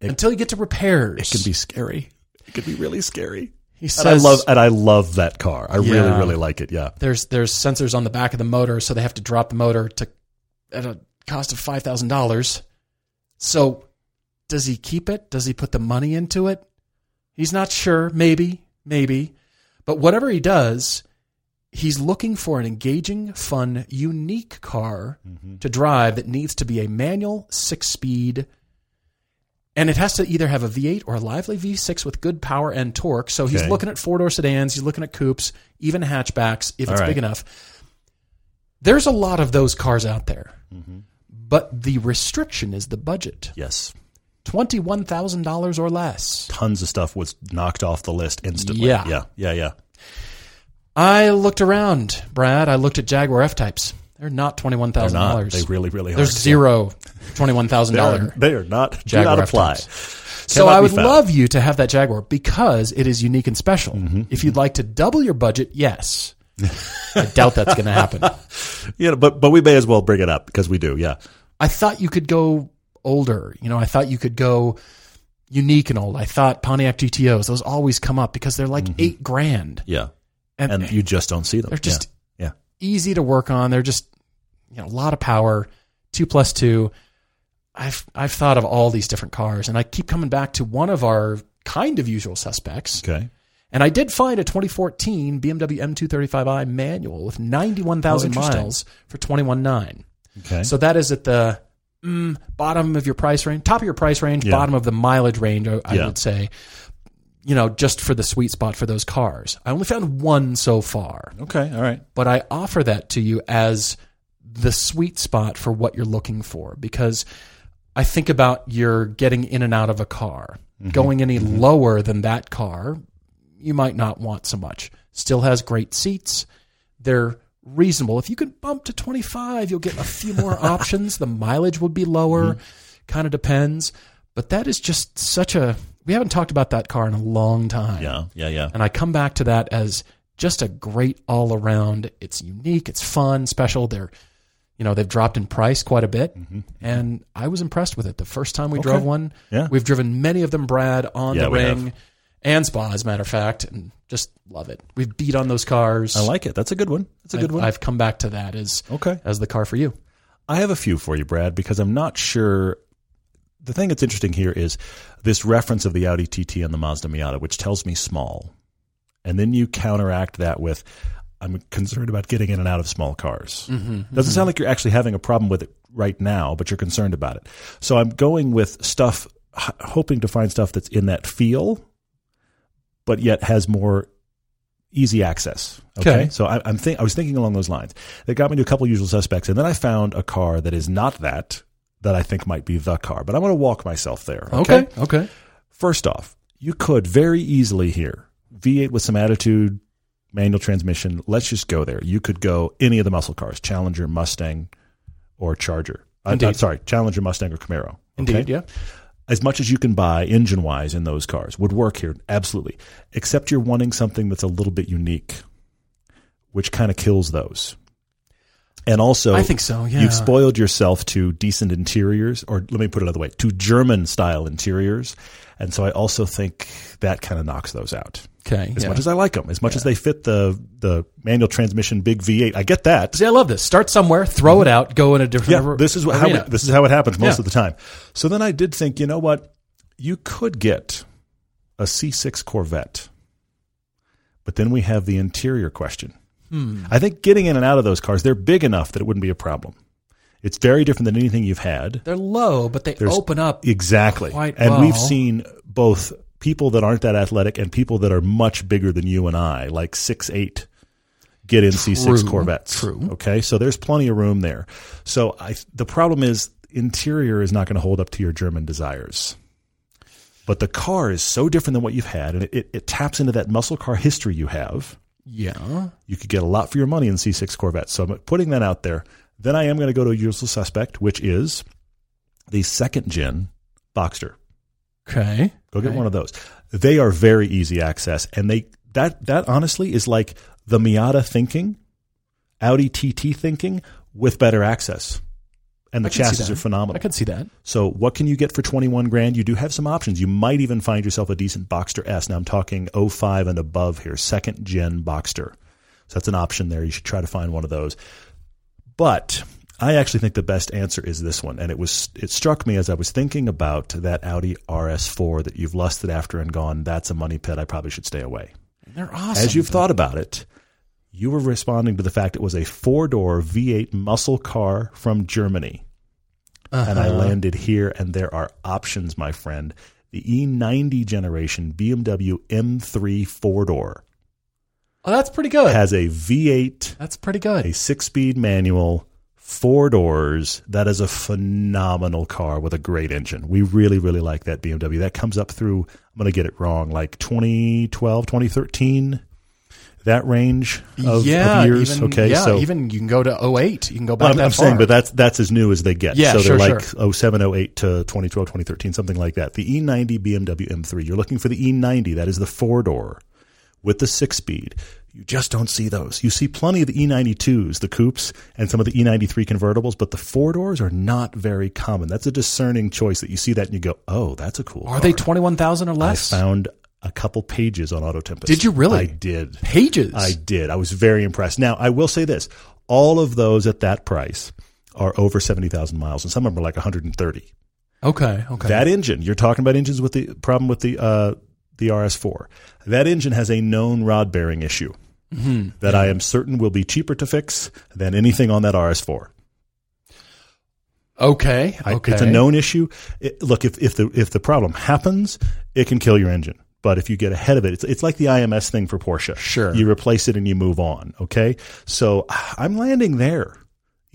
it, until you get to repairs, it can be scary. It can be really scary. He says, and I love, and I love that car. I yeah, really, really like it. Yeah, there's there's sensors on the back of the motor, so they have to drop the motor to at a cost of five thousand dollars. So, does he keep it? Does he put the money into it? He's not sure. Maybe, maybe, but whatever he does, he's looking for an engaging, fun, unique car mm-hmm. to drive that needs to be a manual six-speed. And it has to either have a V eight or a lively V six with good power and torque. So he's okay. looking at four-door sedans. He's looking at coupes, even hatchbacks, if All it's right. big enough. There's a lot of those cars out there. Mm-hmm. But the restriction is the budget. Yes. twenty-one thousand dollars or less. Tons of stuff was knocked off the list instantly. Yeah, yeah, yeah. yeah. I looked around, Brad. I looked at Jaguar F-Types. They're not twenty-one thousand dollars. They're not. They really, really are. There's zero twenty-one thousand dollars. they, they are not. Jaguar do not apply. So I would found. love you to have that Jaguar because it is unique and special. Mm-hmm. If you'd like to double your budget, yes. I doubt that's going to happen. yeah, but, but we may as well bring it up because we do, yeah. I thought you could go older. You know, I thought you could go unique and old. I thought Pontiac G T Os, those always come up because they're like mm-hmm. eight grand. Yeah. And, and you just don't see them. They're just yeah. Yeah. easy to work on. They're just, you know, a lot of power, two plus two. I've I've thought of all these different cars, and I keep coming back to one of our kind of usual suspects. Okay. And I did find a twenty fourteen B M W M two thirty-five i manual with ninety-one thousand oh, miles for twenty-one nine. Okay. So that is at the mm, bottom of your price range, top of your price range, yeah. bottom of the mileage range, I, I yeah. would say. You know, just for the sweet spot for those cars. I only found one so far. Okay, all right. But I offer that to you as the sweet spot for what you're looking for because I think about your getting in and out of a car. Mm-hmm. Going any mm-hmm. lower than that car, you might not want so much. Still has great seats. They're reasonable. If you could bump to twenty-five, you'll get a few more options. The mileage would be lower. Mm-hmm. Kind of depends. But that is just such a... We haven't talked about that car in a long time. Yeah, yeah, yeah. And I come back to that as just a great all-around. It's unique. It's fun, special. They're, you know, they've dropped in price quite a bit, mm-hmm. and I was impressed with it the first time we okay. drove one. Yeah. We've driven many of them, Brad, on yeah, the Ring and Spa, as a matter of fact, and just love it. We've beat on those cars. I like it. That's a good one. That's a good I've, one. I've come back to that as okay. as the car for you. I have a few for you, Brad, because I'm not sure. The thing that's interesting here is this reference of the Audi T T and the Mazda Miata, which tells me small. And then you counteract that with, I'm concerned about getting in and out of small cars. Mm-hmm, Doesn't mm-hmm. sound like you're actually having a problem with it right now, but you're concerned about it. So I'm going with stuff, hoping to find stuff that's in that feel, but yet has more easy access. Okay. okay. So I, I'm think, I was thinking along those lines. That got me to a couple of usual suspects. And then I found a car that is not that. that I think might be the car. But I'm going to walk myself there. Okay? okay, okay. First off, you could very easily hear V eight with some attitude, manual transmission. Let's just go there. You could go any of the muscle cars, Challenger, Mustang, or Charger. I'm uh, uh, sorry, Challenger, Mustang, or Camaro. Okay? Indeed, yeah. As much as you can buy engine-wise in those cars would work here, absolutely. Except you're wanting something that's a little bit unique, which kind of kills those. And also, I think so, yeah. You've spoiled yourself to decent interiors, or let me put it another way, to German-style interiors. And so I also think that kind of knocks those out. Okay. As yeah. much as I like them, as much yeah. as they fit the the manual transmission big V eight, I get that. See, I love this. Start somewhere, throw it out, go in a different yeah, this is what, how it, this is how it happens most yeah. of the time. So then I did think, you know what? You could get a C six Corvette, but then we have the interior question. Hmm. I think getting in and out of those cars, they're big enough that it wouldn't be a problem. It's very different than anything you've had. They're low, but they There's, open up exactly. quite and well. And we've seen both people that aren't that athletic and people that are much bigger than you and I, like six eight, get in true, C six Corvettes. True. Okay, so there's plenty of room there. So I, the problem is interior is not going to hold up to your German desires. But the car is so different than what you've had, and it, it, it taps into that muscle car history you have. Yeah. You could get a lot for your money in C six Corvettes. So I'm putting that out there. Then I am going to go to a usual suspect, which is the second-gen Boxster. Okay. Go get okay. one of those. They are very easy access, and they that that honestly is like the Miata thinking, Audi T T thinking with better access. And the chassis are phenomenal. I could see that. So what can you get for twenty-one grand? You do have some options. You might even find yourself a decent Boxster S. Now I'm talking oh five and above here, second gen Boxster. So that's an option there. You should try to find one of those. But I actually think the best answer is this one. And it was it struck me as I was thinking about that Audi R S four that you've lusted after and gone, that's a money pit. I probably should stay away. They're awesome. As you've thought about it, you were responding to the fact it was a four-door V eight muscle car from Germany. Uh-huh. And I landed here, and there are options, my friend. The E ninety generation B M W M three four-door. Oh, that's pretty good. Has a V eight. That's pretty good. A six-speed manual, four doors. That is a phenomenal car with a great engine. We really, really like that B M W. That comes up through, I'm going to get it wrong, like twenty twelve, twenty thirteen. That range of, yeah, of years, even, okay? Yeah, so, even you can go to oh eight. You can go back well, I'm, that I'm far. saying, but that's that's as new as they get. Yeah, so they're sure, like sure. oh seven, oh eight to twenty twelve, twenty thirteen, something like that. The E ninety B M W M three. You're looking for the E ninety. That is the four-door with the six-speed. You just don't see those. You see plenty of the E ninety-twos, the coupes, and some of the E ninety-three convertibles, but the four-doors are not very common. That's a discerning choice that you see that and you go, oh, that's a cool car. Are they twenty-one thousand or less? I found a couple pages on Auto Tempest. Did you really? I did. Pages? I did. I was very impressed. Now, I will say this. All of those at that price are over seventy thousand miles, and some of them are like one hundred thirty. Okay, okay. That engine, you're talking about engines with the problem with the uh, the R S four. That engine has a known rod bearing issue mm-hmm. that mm-hmm. I am certain will be cheaper to fix than anything on that R S four. Okay, okay. I, it's a known issue. It, look, if, if the if the problem happens, it can kill your engine. But if you get ahead of it, it's it's like the I M S thing for Porsche. Sure. You replace it and you move on, okay? So I'm landing there.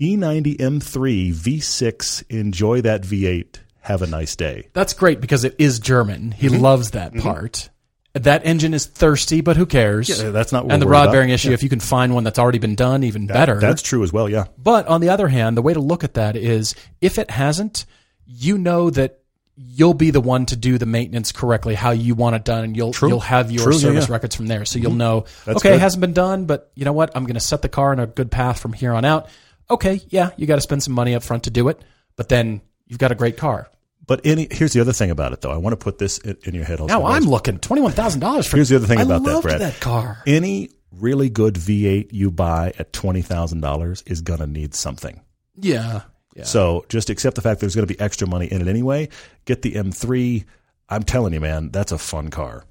E ninety M three V six, enjoy that V eight. Have a nice day. That's great because it is German. He mm-hmm. loves that mm-hmm. part. That engine is thirsty, but who cares? Yeah, that's not what And the rod about. bearing issue, yeah. if you can find one that's already been done, even that, better. That's true as well, yeah. But on the other hand, the way to look at that is if it hasn't, you know that you'll be the one to do the maintenance correctly, how you want it done, and you'll True. you'll have your True, service yeah, yeah. records from there. So you'll know, That's okay, good. It hasn't been done, but you know what? I'm going to set the car on a good path from here on out. Okay, yeah, you got to spend some money up front to do it, but then you've got a great car. But any, here's the other thing about it, though. I want to put this in, in your head. Also. Now I'm looking twenty-one thousand dollars for. Here's the other thing about that, Brad. I loved that car. Any really good V eight you buy at twenty thousand dollars is going to need something. Yeah. Yeah. So just accept the fact there's going to be extra money in it anyway. Get the M three. I'm telling you, man, that's a fun car.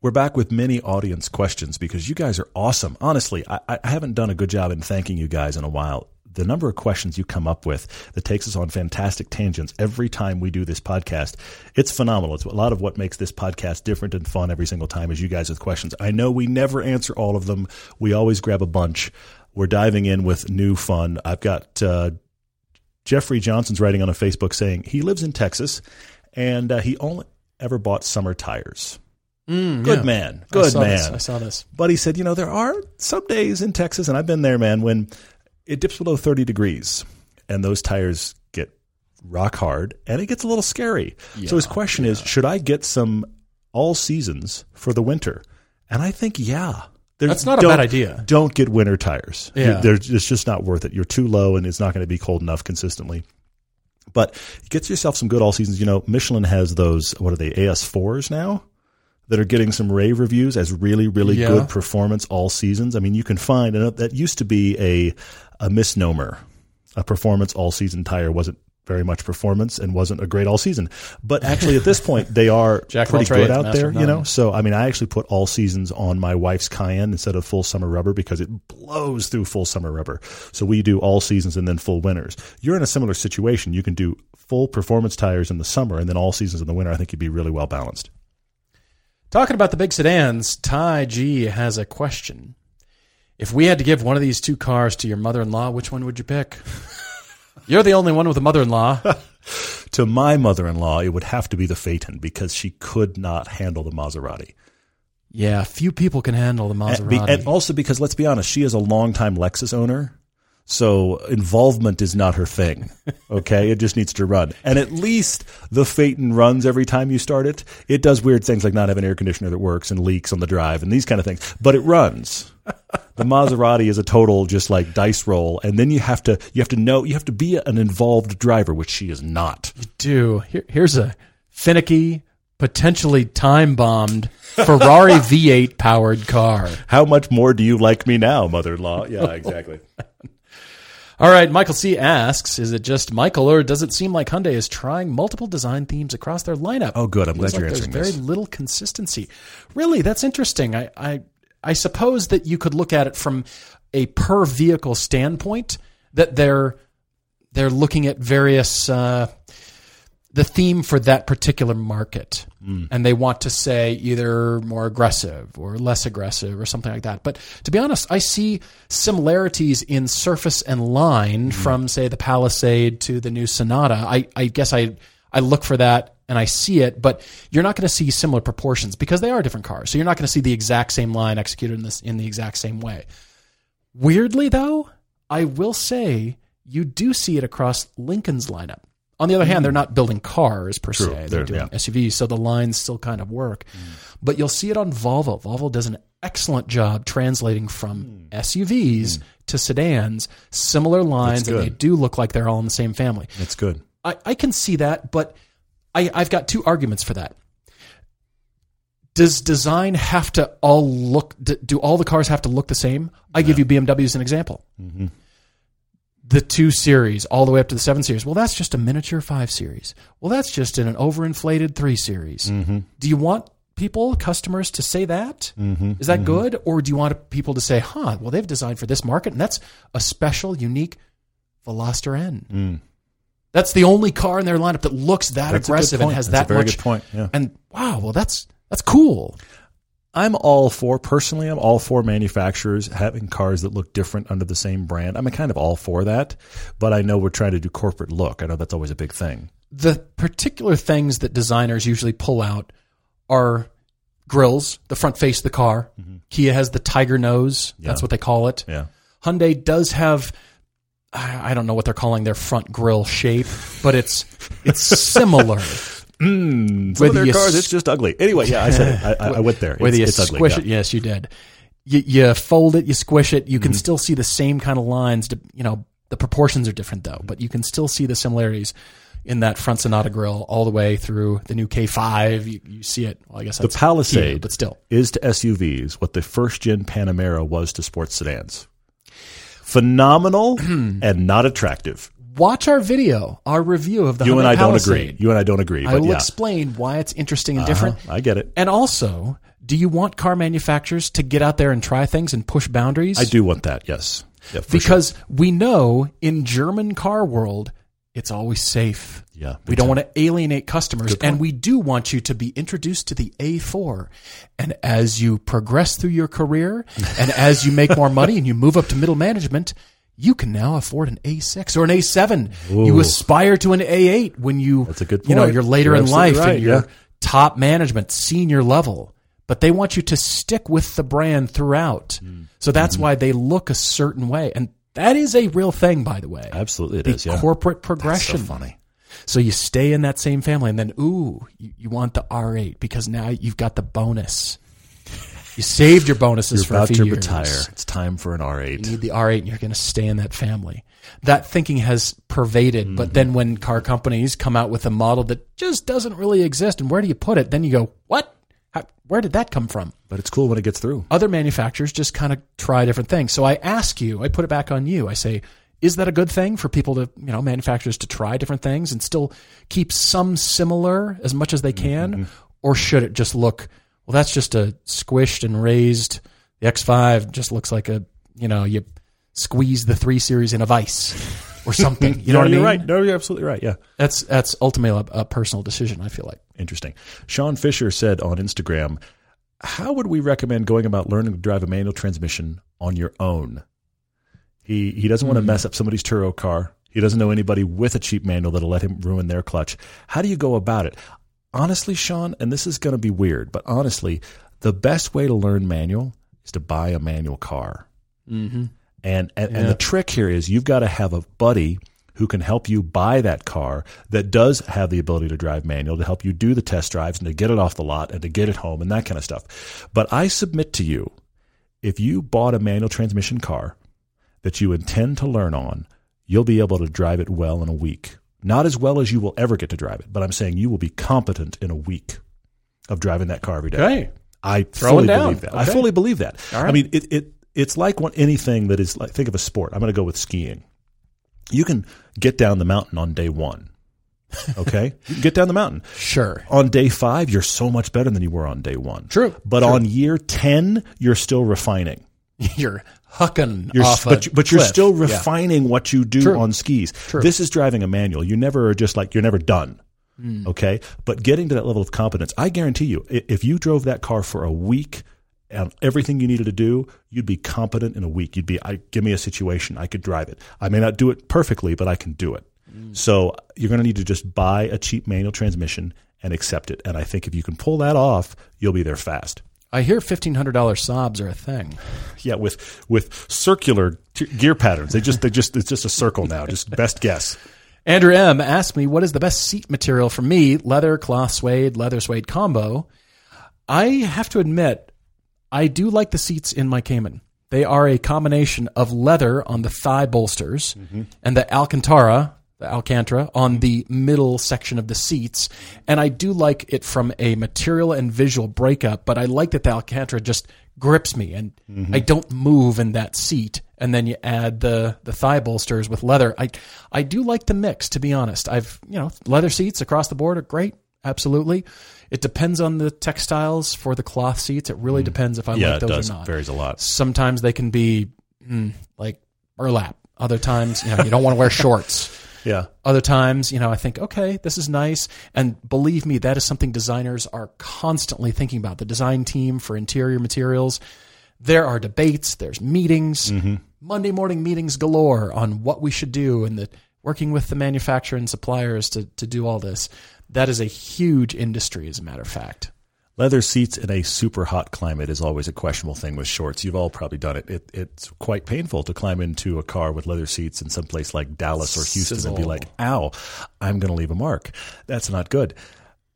We're back with many audience questions because you guys are awesome. Honestly, I, I haven't done a good job in thanking you guys in a while. The number of questions you come up with that takes us on fantastic tangents every time we do this podcast, it's phenomenal. It's a lot of what makes this podcast different and fun every single time is you guys with questions. I know we never answer all of them. We always grab a bunch. We're diving in with new fun. I've got uh, – Jeffrey Johnson's writing on a Facebook saying he lives in Texas and uh, he only ever bought summer tires. Mm, good yeah. man. Good I saw man. This. I saw this. But he said, you know, there are some days in Texas, and I've been there, man, when it dips below thirty degrees and those tires get rock hard and it gets a little scary. Yeah, so his question yeah. is, should I get some all seasons for the winter? And I think, yeah. That's not a bad idea. Don't get winter tires. Yeah. It's just not worth it. You're too low, and it's not going to be cold enough consistently. But get yourself some good all seasons. You know, Michelin has those, what are they, A S fours now that are getting some rave reviews as really, really yeah. good performance all seasons. I mean, you can find, and that used to be a a misnomer. A performance all season tire wasn't very much performance and wasn't a great all season. But actually at this point they are pretty good out there, you know. So I mean, I actually put all seasons on my wife's Cayenne instead of full summer rubber because it blows through full summer rubber. So we do all seasons and then full winters. You're in a similar situation. You can do full performance tires in the summer and then all seasons in the winter. I think you'd be really well balanced. Talking about the big sedans, Ty G has a question. If we had to give one of these two cars to your mother-in-law, which one would you pick? You're the only one with a mother-in-law. To my mother-in-law, it would have to be the Phaeton because she could not handle the Maserati. Yeah, few people can handle the Maserati. And, be, and also because, let's be honest, she is a longtime Lexus owner, so involvement is not her thing, okay? It just needs to run. And at least the Phaeton runs every time you start it. It does weird things like not have an air conditioner that works and leaks on the drive and these kind of things, but it runs. The Maserati is a total just like dice roll, and then you have to you have to know you have to be an involved driver, which she is not. You do. Here, here's a finicky, potentially time bombed Ferrari V eight powered car. How much more do you like me now, mother-in-law? Yeah, exactly. All right, Michael C asks, is it just Michael, or does it seem like Hyundai is trying multiple design themes across their lineup? Oh, good. I'm glad you're answering this. There's very little consistency. Really, that's interesting. I. I I suppose that you could look at it from a per vehicle standpoint, that they're they're looking at various uh, the theme for that particular market, mm. and they want to say either more aggressive or less aggressive or something like that. But to be honest, I see similarities in surface and line mm. from say the Palisade to the new Sonata. I, I guess I I look for that. And I see it, but you're not going to see similar proportions because they are different cars. So you're not going to see the exact same line executed in this in the exact same way. Weirdly, though, I will say you do see it across Lincoln's lineup. On the other mm. hand, they're not building cars per True. se. They're, they're doing yeah. S U Vs, so the lines still kind of work. Mm. But you'll see it on Volvo. Volvo does an excellent job translating from mm. S U Vs mm. to sedans, similar lines, and they do look like they're all in the same family. That's good. I, I can see that, but... I, I've got two arguments for that. Does design have to all look, do all the cars have to look the same? I no. give you B M W as an example. Mm-hmm. The two series, all the way up to the seven series. Well, that's just a miniature five series. Well, that's just in an overinflated three series. Mm-hmm. Do you want people, customers to say that? Mm-hmm. Is that mm-hmm. good? Or do you want people to say, huh, well, they've designed for this market, and that's a special, unique Veloster N. Mm. That's the only car in their lineup that looks that that's aggressive and has that's that a very much. Good point. Yeah. And wow, well, that's that's cool. I'm all for personally. I'm all for manufacturers having cars that look different under the same brand. I'm kind of all for that, but I know we're trying to do corporate look. I know that's always a big thing. The particular things that designers usually pull out are grills, the front face of the car. Mm-hmm. Kia has the tiger nose. Yeah. That's what they call it. Yeah. Hyundai does have. I don't know what they're calling their front grille shape, but it's it's similar. mm, some of their cars, s- it's just ugly. Anyway, yeah, I said it. I, I, I went there. Whether it's, you it's squish ugly, it, yeah. yes, you did. You, you fold it, you squish it. You mm-hmm. can still see the same kind of lines. To, you know, the proportions are different though, but you can still see the similarities in that front Sonata grille all the way through the new K five. You, you see it. Well, I guess that's the Palisade, key, but still, is to S U Vs what the first gen Panamera was to sports sedans. Phenomenal and not attractive. Watch our video, our review of the you Hyundai and I Palisade. Don't agree. You and I don't agree. But I will yeah. explain why it's interesting and uh-huh. different. I get it. And also, do you want car manufacturers to get out there and try things and push boundaries? I do want that. Yes, yeah, because sure. we know in German car world, it's always safe. Yeah, we don't time. want to alienate customers, and we do want you to be introduced to the A four. And as you progress through your career, and as you make more money and you move up to middle management, you can now afford an A six or an A seven. Ooh. You aspire to an A eight when you, That's a good point. you know, you're later you're in life right, and you're yeah. top management, senior level. But they want you to stick with the brand throughout. Mm. So that's mm-hmm. why they look a certain way. And that is a real thing, by the way. Absolutely it the is, yeah. corporate progression. That's so funny. So you stay in that same family, and then, ooh, you, you want the R eight because now you've got the bonus. You saved your bonuses for a few years. You're about to retire. It's time for an R eight. You need the R eight, and you're going to stay in that family. That thinking has pervaded, mm-hmm. but then when car companies come out with a model that just doesn't really exist, and where do you put it? Then you go, what? How, where did that come from? But it's cool when it gets through. Other manufacturers just kind of try different things. So I ask you, I put it back on you. I say, is that a good thing for people to, you know, manufacturers to try different things and still keep some similar as much as they can? Mm-hmm. Or should it just look, well, that's just a squished and raised, the X five just looks like a, you know, you squeeze the three series in a vice or something. You know no, what I mean? You're right. No, you're absolutely right. Yeah. That's, that's ultimately a, a personal decision, I feel like. Interesting. Sean Fisher said on Instagram, how would we recommend going about learning to drive a manual transmission on your own? He he doesn't want to mess up somebody's Turo car. He doesn't know anybody with a cheap manual that'll let him ruin their clutch. How do you go about it? Honestly, Sean, and this is going to be weird, but honestly, the best way to learn manual is to buy a manual car. Mm-hmm. And and, yeah. and the trick here is you've got to have a buddy who can help you buy that car that does have the ability to drive manual, to help you do the test drives and to get it off the lot and to get it home and that kind of stuff. But I submit to you, if you bought a manual transmission car that you intend to learn on, you'll be able to drive it well in a week. Not as well as you will ever get to drive it, but I'm saying you will be competent in a week of driving that car every day. Okay. I fully believe that. Okay. I fully believe that. All right. I mean, it, it it's like one, anything that is like, think of a sport. I'm going to go with skiing. You can get down the mountain on day one. Okay? You can get down the mountain. Sure. On day five, you're so much better than you were on day one. True. But True. on year ten, you're still refining. You're hucking you're, off but, a but you're cliff. Still refining yeah. what you do True. on skis. True. This is driving a manual. You never are just like, you're never done. Mm. Okay? But getting to that level of competence, I guarantee you, if you drove that car for a week and everything you needed to do, you'd be competent in a week. You'd be, I, give me a situation. I could drive it. I may not do it perfectly, but I can do it. Mm. So you're going to need to just buy a cheap manual transmission and accept it. And I think if you can pull that off, you'll be there fast. I hear fifteen hundred dollars Saabs are a thing. Yeah, with with circular t- gear patterns. They just they just it's just a circle now. Just best guess. Andrew M asked me, what is the best seat material for me? Leather, cloth, suede, leather, suede combo. I have to admit, I do like the seats in my Cayman. They are a combination of leather on the thigh bolsters mm-hmm. and the Alcantara, the Alcantara, on the middle section of the seats. And I do like it from a material and visual breakup, but I like that the Alcantara just grips me and mm-hmm. I don't move in that seat. And then you add the, the thigh bolsters with leather. I, I do like the mix, to be honest. I've, you know, leather seats across the board are great. Absolutely. It depends on the textiles for the cloth seats. It really mm. depends if I yeah, like those it does. or not. It varies a lot. Sometimes they can be mm, like burlap. Other times, you know, you don't want to wear shorts. Yeah. Other times, you know, I think, okay, this is nice. And believe me, that is something designers are constantly thinking about. The design team for interior materials. There are debates. There's meetings. Mm-hmm. Monday morning meetings galore on what we should do and the working with the manufacturer and suppliers to to do all this. That is a huge industry, as a matter of fact. Leather seats in a super hot climate is always a questionable thing with shorts. You've all probably done it. it it's quite painful to climb into a car with leather seats in some place like Dallas or Houston Sizzle. and be like, ow, I'm going to leave a mark. That's not good.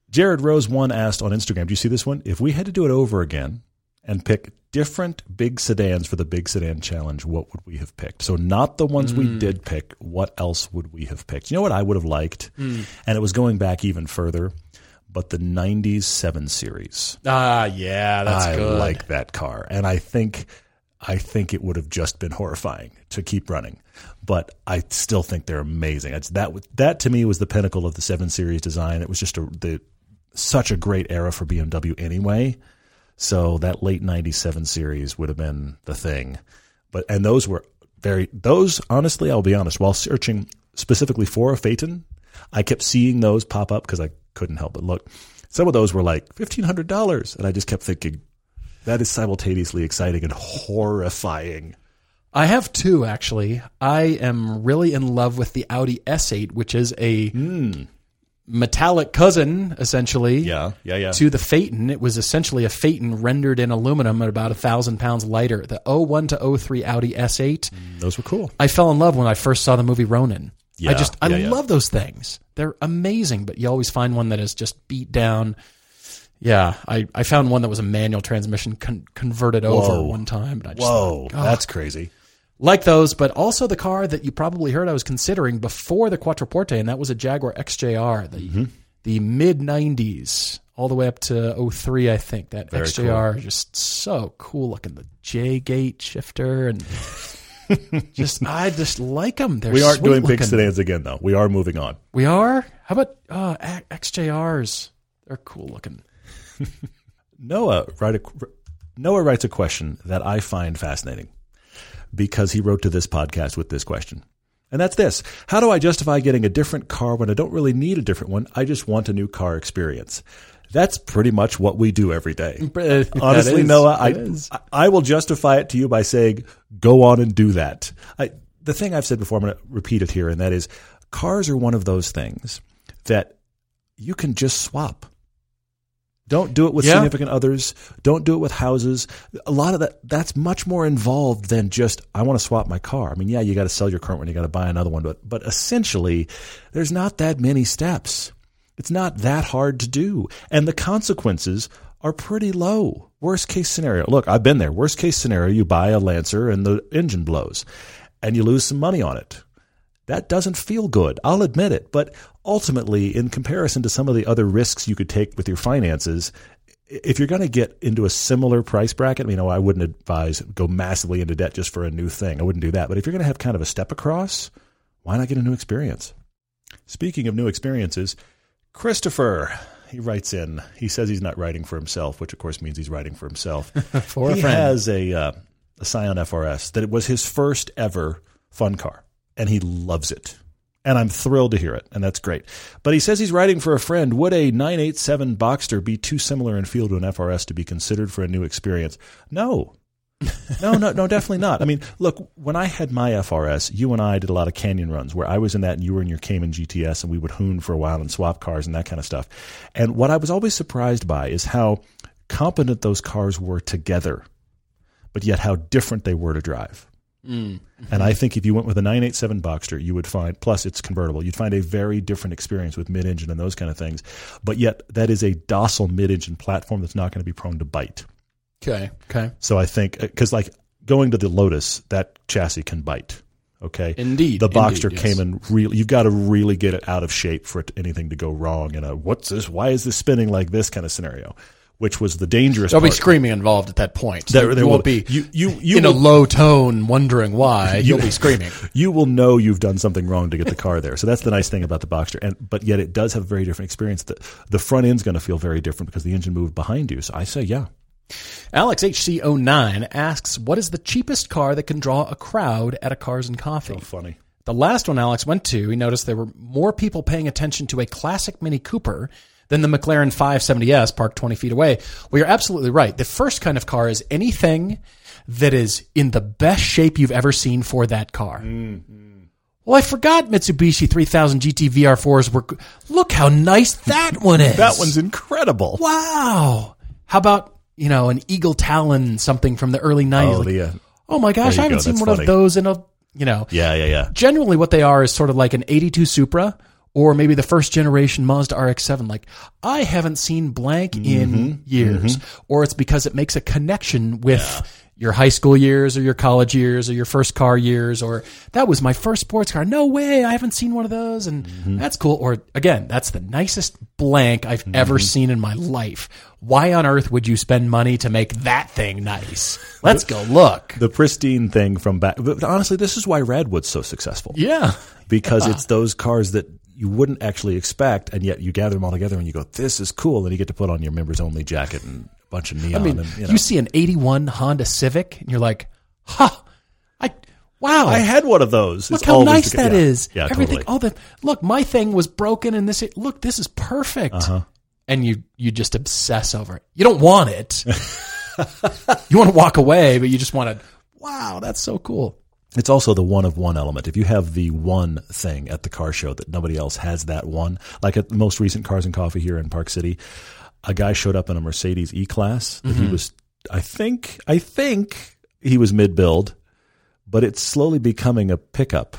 Jared Rose one asked on Instagram, do you see this one? If we had to do it over again and pick different big sedans for the Big Sedan Challenge, what would we have picked? So not the ones mm. we did pick. What else would we have picked? You know what I would have liked? Mm. And it was going back even further. But the nineties seven series. Ah, yeah, that's I good. I like that car. And I think I think it would have just been horrifying to keep running. But I still think they're amazing. It's, that, that, to me, was the pinnacle of the seven series design. It was just a, the, such a great era for B M W anyway. So that late nineties seven series would have been the thing. But And those were very – those, honestly, I'll be honest, while searching specifically for a Phaeton, I kept seeing those pop up because I – couldn't help but look. Some of those were like fifteen hundred dollars, and I just kept thinking, that is simultaneously exciting and horrifying. I have two, actually. I am really in love with the Audi S eight, which is a mm. metallic cousin, essentially, yeah, yeah, yeah. to the Phaeton. It was essentially a Phaeton rendered in aluminum at about one thousand pounds lighter. The oh one to oh three Audi S eight. Mm, those were cool. I fell in love when I first saw the movie Ronin. Yeah, I just I yeah, yeah. love those things. They're amazing, but you always find one that is just beat down. Yeah, I, I found one that was a manual transmission con- converted Whoa. over one time. And I just Whoa, thought, that's crazy. Like those, but also the car that you probably heard I was considering before the Quattroporte, and that was a Jaguar X J R, the mm-hmm. the mid nineties, all the way up to oh three, I think. That Very X J R, cool. Just so cool looking. The J-gate shifter and... just I just like them. They're we aren't doing looking. big sedans again, though. We are moving on. We are? How about uh, X J Rs? They're cool looking. Noah, write a, Noah writes a question that I find fascinating because he wrote to this podcast with this question. And that's this. How do I justify getting a different car when I don't really need a different one? I just want a new car experience. That's pretty much what we do every day. Honestly, is, Noah, I, I will justify it to you by saying, go on and do that. I, the thing I've said before, I'm going to repeat it here, and that is cars are one of those things that you can just swap. Don't do it with yeah. significant others. Don't do it with houses. A lot of that, that's much more involved than just, I want to swap my car. I mean, yeah, you got to sell your current one, you got to buy another one. But, but essentially, there's not that many steps. It's not that hard to do. And the consequences are pretty low. Worst case scenario. Look, I've been there. Worst case scenario, you buy a Lancer and the engine blows and you lose some money on it. That doesn't feel good. I'll admit it. But ultimately, in comparison to some of the other risks you could take with your finances, if you're going to get into a similar price bracket, you know, I wouldn't advise go massively into debt just for a new thing. I wouldn't do that. But if you're going to have kind of a step across, why not get a new experience? Speaking of new experiences, Christopher, he writes in. He says he's not writing for himself, which of course means he's writing for himself. for he a has a, uh, a Scion F R S that it was his first ever fun car, and he loves it. And I'm thrilled to hear it, and that's great. But he says he's writing for a friend. Would a nine eighty-seven Boxster be too similar in feel to an F R S to be considered for a new experience? No. no, no, no, definitely not. I mean, look, when I had my F R S, you and I did a lot of canyon runs where I was in that and you were in your Cayman G T S and we would hoon for a while and swap cars and that kind of stuff. And what I was always surprised by is how competent those cars were together, but yet how different they were to drive. Mm-hmm. And I think if you went with a nine eighty-seven Boxster, you would find, plus it's convertible, you'd find a very different experience with mid-engine and those kind of things. But yet that is a docile mid-engine platform that's not going to be prone to bite. Okay. Okay. So I think because like going to the Lotus, that chassis can bite. Okay. Indeed. The Boxster indeed, yes. came in really. You've got to really get it out of shape for it, anything to go wrong in a what's this? Why is this spinning like this kind of scenario? Which was the dangerous. There'll part. be screaming involved at that point. There, there you won't will, be you, you, you in will, a low tone wondering why. You'll be screaming. You will know you've done something wrong to get the car there. So that's the nice thing about the Boxster. And but yet it does have a very different experience. The the front end's going to feel very different because the engine moved behind you. So I say yeah. Alex H C zero nine asks, what is the cheapest car that can draw a crowd at a Cars and Coffee? So funny. The last one Alex went to, he noticed there were more people paying attention to a classic Mini Cooper than the McLaren five seventy S parked twenty feet away. Well, you're absolutely right. The first kind of car is anything that is in the best shape you've ever seen for that car. Mm-hmm. Well, I forgot Mitsubishi three thousand G T V R fours were... Look how nice that one is. That one's incredible. Wow. How about... You know, an Eagle Talon, something from the early nineties. Oh, like, yeah. Oh my gosh, I haven't go. seen That's one funny. of those in a, you know. Yeah, yeah, yeah. Generally what they are is sort of like an eighty-two Supra or maybe the first generation Mazda R X seven. Like, I haven't seen blank in mm-hmm. years. Mm-hmm. Or it's because it makes a connection with yeah. your high school years or your college years or your first car years or that was my first sports car. No way, I haven't seen one of those. And mm-hmm. that's cool. Or again, that's the nicest blank I've mm-hmm. ever seen in my life. Why on earth would you spend money to make that thing nice? Let's go look. The pristine thing from back. But honestly, this is why Radwood's so successful. Yeah. Because yeah. it's those cars that you wouldn't actually expect, and yet you gather them all together and you go, this is cool. And you get to put on your members-only jacket and a bunch of neon. I mean, and, you know. You see an eighty-one Honda Civic, and you're like, ha, I, wow. I had one of those. Look it's how nice that yeah. is. Yeah, Everything, totally. All the, look, my thing was broken, and this, look, this is perfect. Uh-huh. And you, you just obsess over it. You don't want it. You want to walk away, but you just want to, wow, that's so cool. It's also the one of one element. If you have the one thing at the car show that nobody else has that one, like at the most recent Cars and Coffee here in Park City, a guy showed up in a Mercedes E-Class. That mm-hmm. He was, I think, I think he was mid-build, but it's slowly becoming a pickup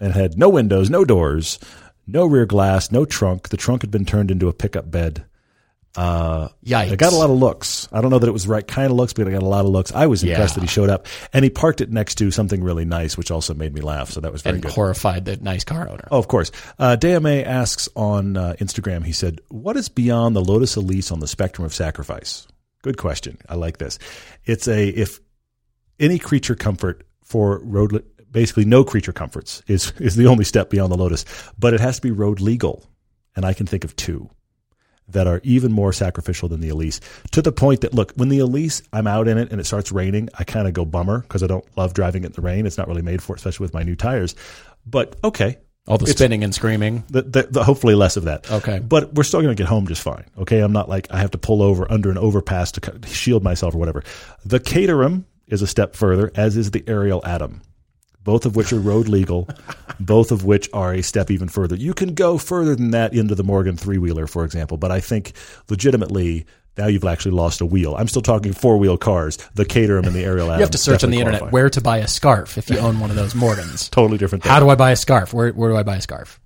and had no windows, no doors, no rear glass, no trunk. The trunk had been turned into a pickup bed. Uh, Yikes. It got a lot of looks. I don't know that it was the right kind of looks, but it got a lot of looks. I was impressed yeah. that he showed up. And he parked it next to something really nice, which also made me laugh. So that was very and good. And horrified the nice car owner. Oh, of course. Uh, D M A asks on uh, Instagram, he said, what is beyond the Lotus Elise on the spectrum of sacrifice? Good question. I like this. It's a, if any creature comfort for road, basically no creature comforts is, is the only step beyond the Lotus, but it has to be road legal. And I can think of two that are even more sacrificial than the Elise, to the point that, look, when the Elise, I'm out in it and it starts raining, I kind of go bummer because I don't love driving it in the rain. It's not really made for it, especially with my new tires. But okay. All the it's, spinning and screaming. The, the, the hopefully less of that. Okay. But we're still going to get home just fine. Okay. I'm not like I have to pull over under an overpass to shield myself or whatever. The Caterham is a step further, as is the Ariel Atom, both of which are road legal, both of which are a step even further. You can go further than that into the Morgan three-wheeler, for example. But I think legitimately now you've actually lost a wheel. I'm still talking four-wheel cars, the Caterham and the Ariel Atom. You have to search on the internet where to buy a scarf if you own one of those Morgans. Totally different thing. How do I buy a scarf? Where, where do I buy a scarf?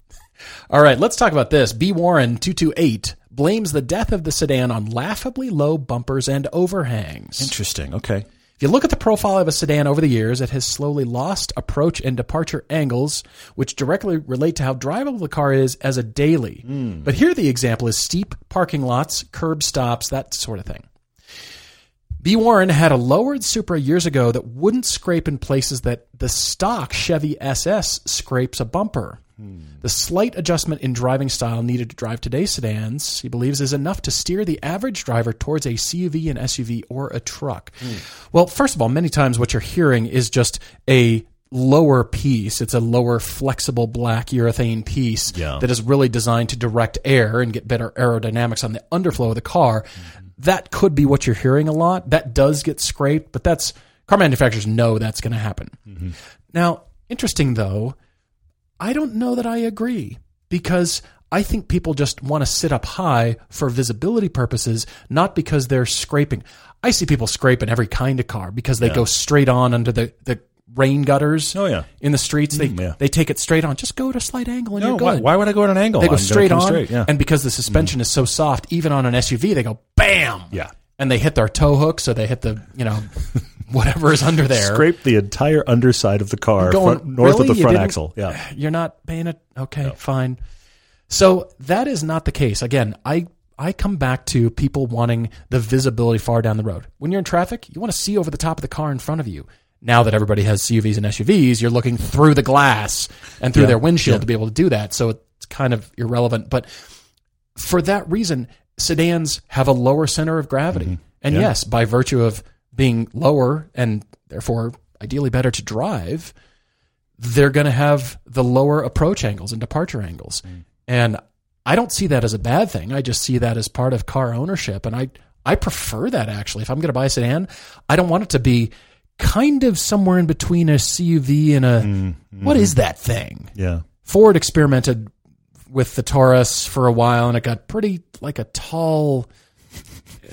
All right, let's talk about this. B. Warren two two eight blames the death of the sedan on laughably low bumpers and overhangs. Interesting. Okay. If you look at the profile of a sedan over the years, it has slowly lost approach and departure angles, which directly relate to how drivable the car is as a daily. Mm. But here the example is steep parking lots, curb stops, that sort of thing. B. Warren had a lowered Supra years ago that wouldn't scrape in places that the stock Chevy S S scrapes a bumper. Mm. The slight adjustment in driving style needed to drive today's sedans, he believes, is enough to steer the average driver towards a C U V, an S U V, or a truck. Mm. Well, first of all, many times what you're hearing is just a lower piece. It's a lower flexible black urethane piece yeah. that is really designed to direct air and get better aerodynamics on the underflow of the car. Mm-hmm. That could be what you're hearing a lot. That does get scraped, but that's car manufacturers know that's going to happen. Mm-hmm. Now, interesting though, I don't know that I agree, because I think people just want to sit up high for visibility purposes, not because they're scraping. I see people scrape in every kind of car because they yeah. go straight on under the, the rain gutters oh, yeah. in the streets. They mm, yeah. they take it straight on. Just go at a slight angle and no, you're good. Why, why would I go at an angle? They go I'm straight on. Straight, yeah. And because the suspension mm. is so soft, even on an S U V, they go bam. Yeah. And they hit their tow hook, so they hit the, you know, whatever is under there. Scrape the entire underside of the car, going, front, north really? of the front axle. Yeah. You're not paying it? Okay, no. Fine. So that is not the case. Again, I I come back to people wanting the visibility far down the road. When you're in traffic, you want to see over the top of the car in front of you. Now that everybody has C U Vs and S U Vs, you're looking through the glass and through yeah. their windshield yeah. to be able to do that. So it's kind of irrelevant. But for that reason, sedans have a lower center of gravity. Mm-hmm. And yeah. yes, by virtue of being lower and therefore ideally better to drive, they're going to have the lower approach angles and departure angles. Mm. And I don't see that as a bad thing. I just see that as part of car ownership. And I, I prefer that, actually. If I'm going to buy a sedan, I don't want it to be kind of somewhere in between a C U V and a, mm, mm, what is that thing? Yeah. Ford experimented with the Taurus for a while and it got pretty like a tall,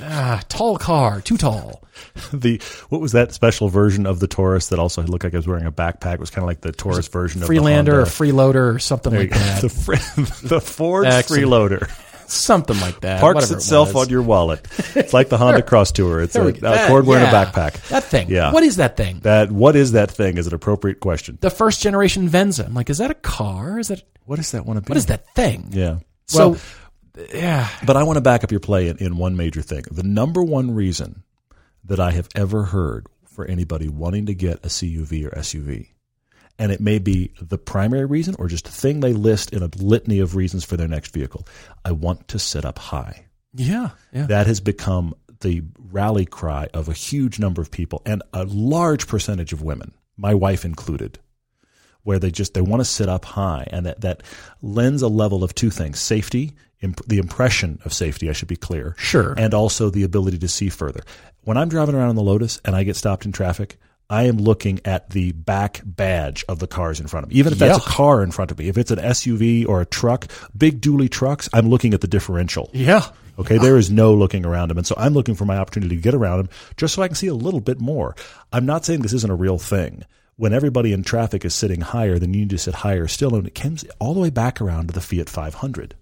ah, tall car, too tall. The, what was that special version of the Taurus that also looked like I was wearing a backpack? It was kind of like the Taurus version of the Freelander or Freeloader or something there like that. The, fr- the Ford Excellent. Freeloader. Something like that. Parks itself it on your wallet. It's like the Honda Cross Tour. It's a, that, a cord wearing yeah. a backpack. That thing. Yeah. What is that thing? That what is that thing is an appropriate question. The first generation Venza. I'm like, is that a car? Is that what is that one? What is that thing? Yeah. So, well, yeah. But I want to back up your play in, in one major thing. The number one reason that I have ever heard for anybody wanting to get a C U V or S U V. And it may be the primary reason or just a thing they list in a litany of reasons for their next vehicle. I want to sit up high. Yeah, yeah. That has become the rally cry of a huge number of people and a large percentage of women, my wife included, where they just they want to sit up high. And that, that lends a level of two things, safety, imp- the impression of safety, I should be clear. Sure. And also the ability to see further. When I'm driving around in the Lotus and I get stopped in traffic, I am looking at the back badge of the cars in front of me. Even if yeah. that's a car in front of me, if it's an S U V or a truck, big dually trucks, I'm looking at the differential. Yeah. Okay, there is no looking around them. And so I'm looking for my opportunity to get around them just so I can see a little bit more. I'm not saying this isn't a real thing. When everybody in traffic is sitting higher, then you need to sit higher still. And it comes all the way back around to the Fiat five hundred,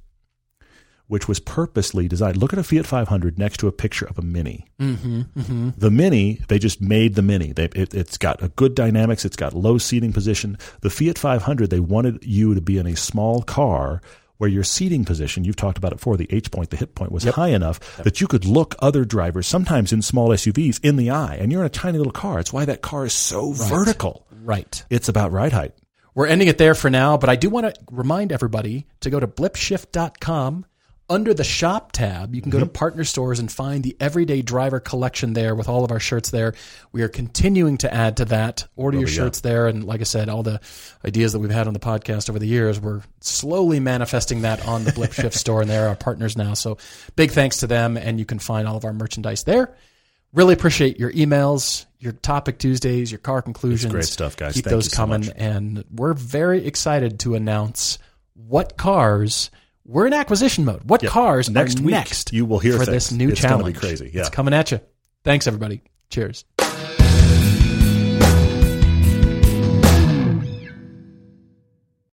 which was purposely designed. Look at a Fiat five hundred next to a picture of a Mini. Mm-hmm, mm-hmm. The Mini, they just made the Mini. They, it, it's got a good dynamics. It's got low seating position. The Fiat five hundred, they wanted you to be in a small car where your seating position, you've talked about it before, the H point, the hip point was yep. high enough yep. that you could look other drivers, sometimes in small S U Vs, in the eye. And you're in a tiny little car. It's why that car is so right. vertical. Right. It's about ride height. We're ending it there for now, but I do want to remind everybody to go to blip shift dot com. Under the shop tab, you can go mm-hmm. to partner stores and find the Everyday Driver collection there with all of our shirts there. We are continuing to add to that. Order your shirts got? there. And like I said, all the ideas that we've had on the podcast over the years, we're slowly manifesting that on the Blip Shift store. And they're our partners now. So big thanks to them. And you can find all of our merchandise there. Really appreciate your emails, your Topic Tuesdays, your car conclusions. It's great stuff, guys. Keep Thank those coming. So and we're very excited to announce what cars... We're in acquisition mode. What yep. cars next are week, next you will hear for things. This new it's challenge? It's going to be crazy. Yeah. It's coming at you. Thanks, everybody. Cheers.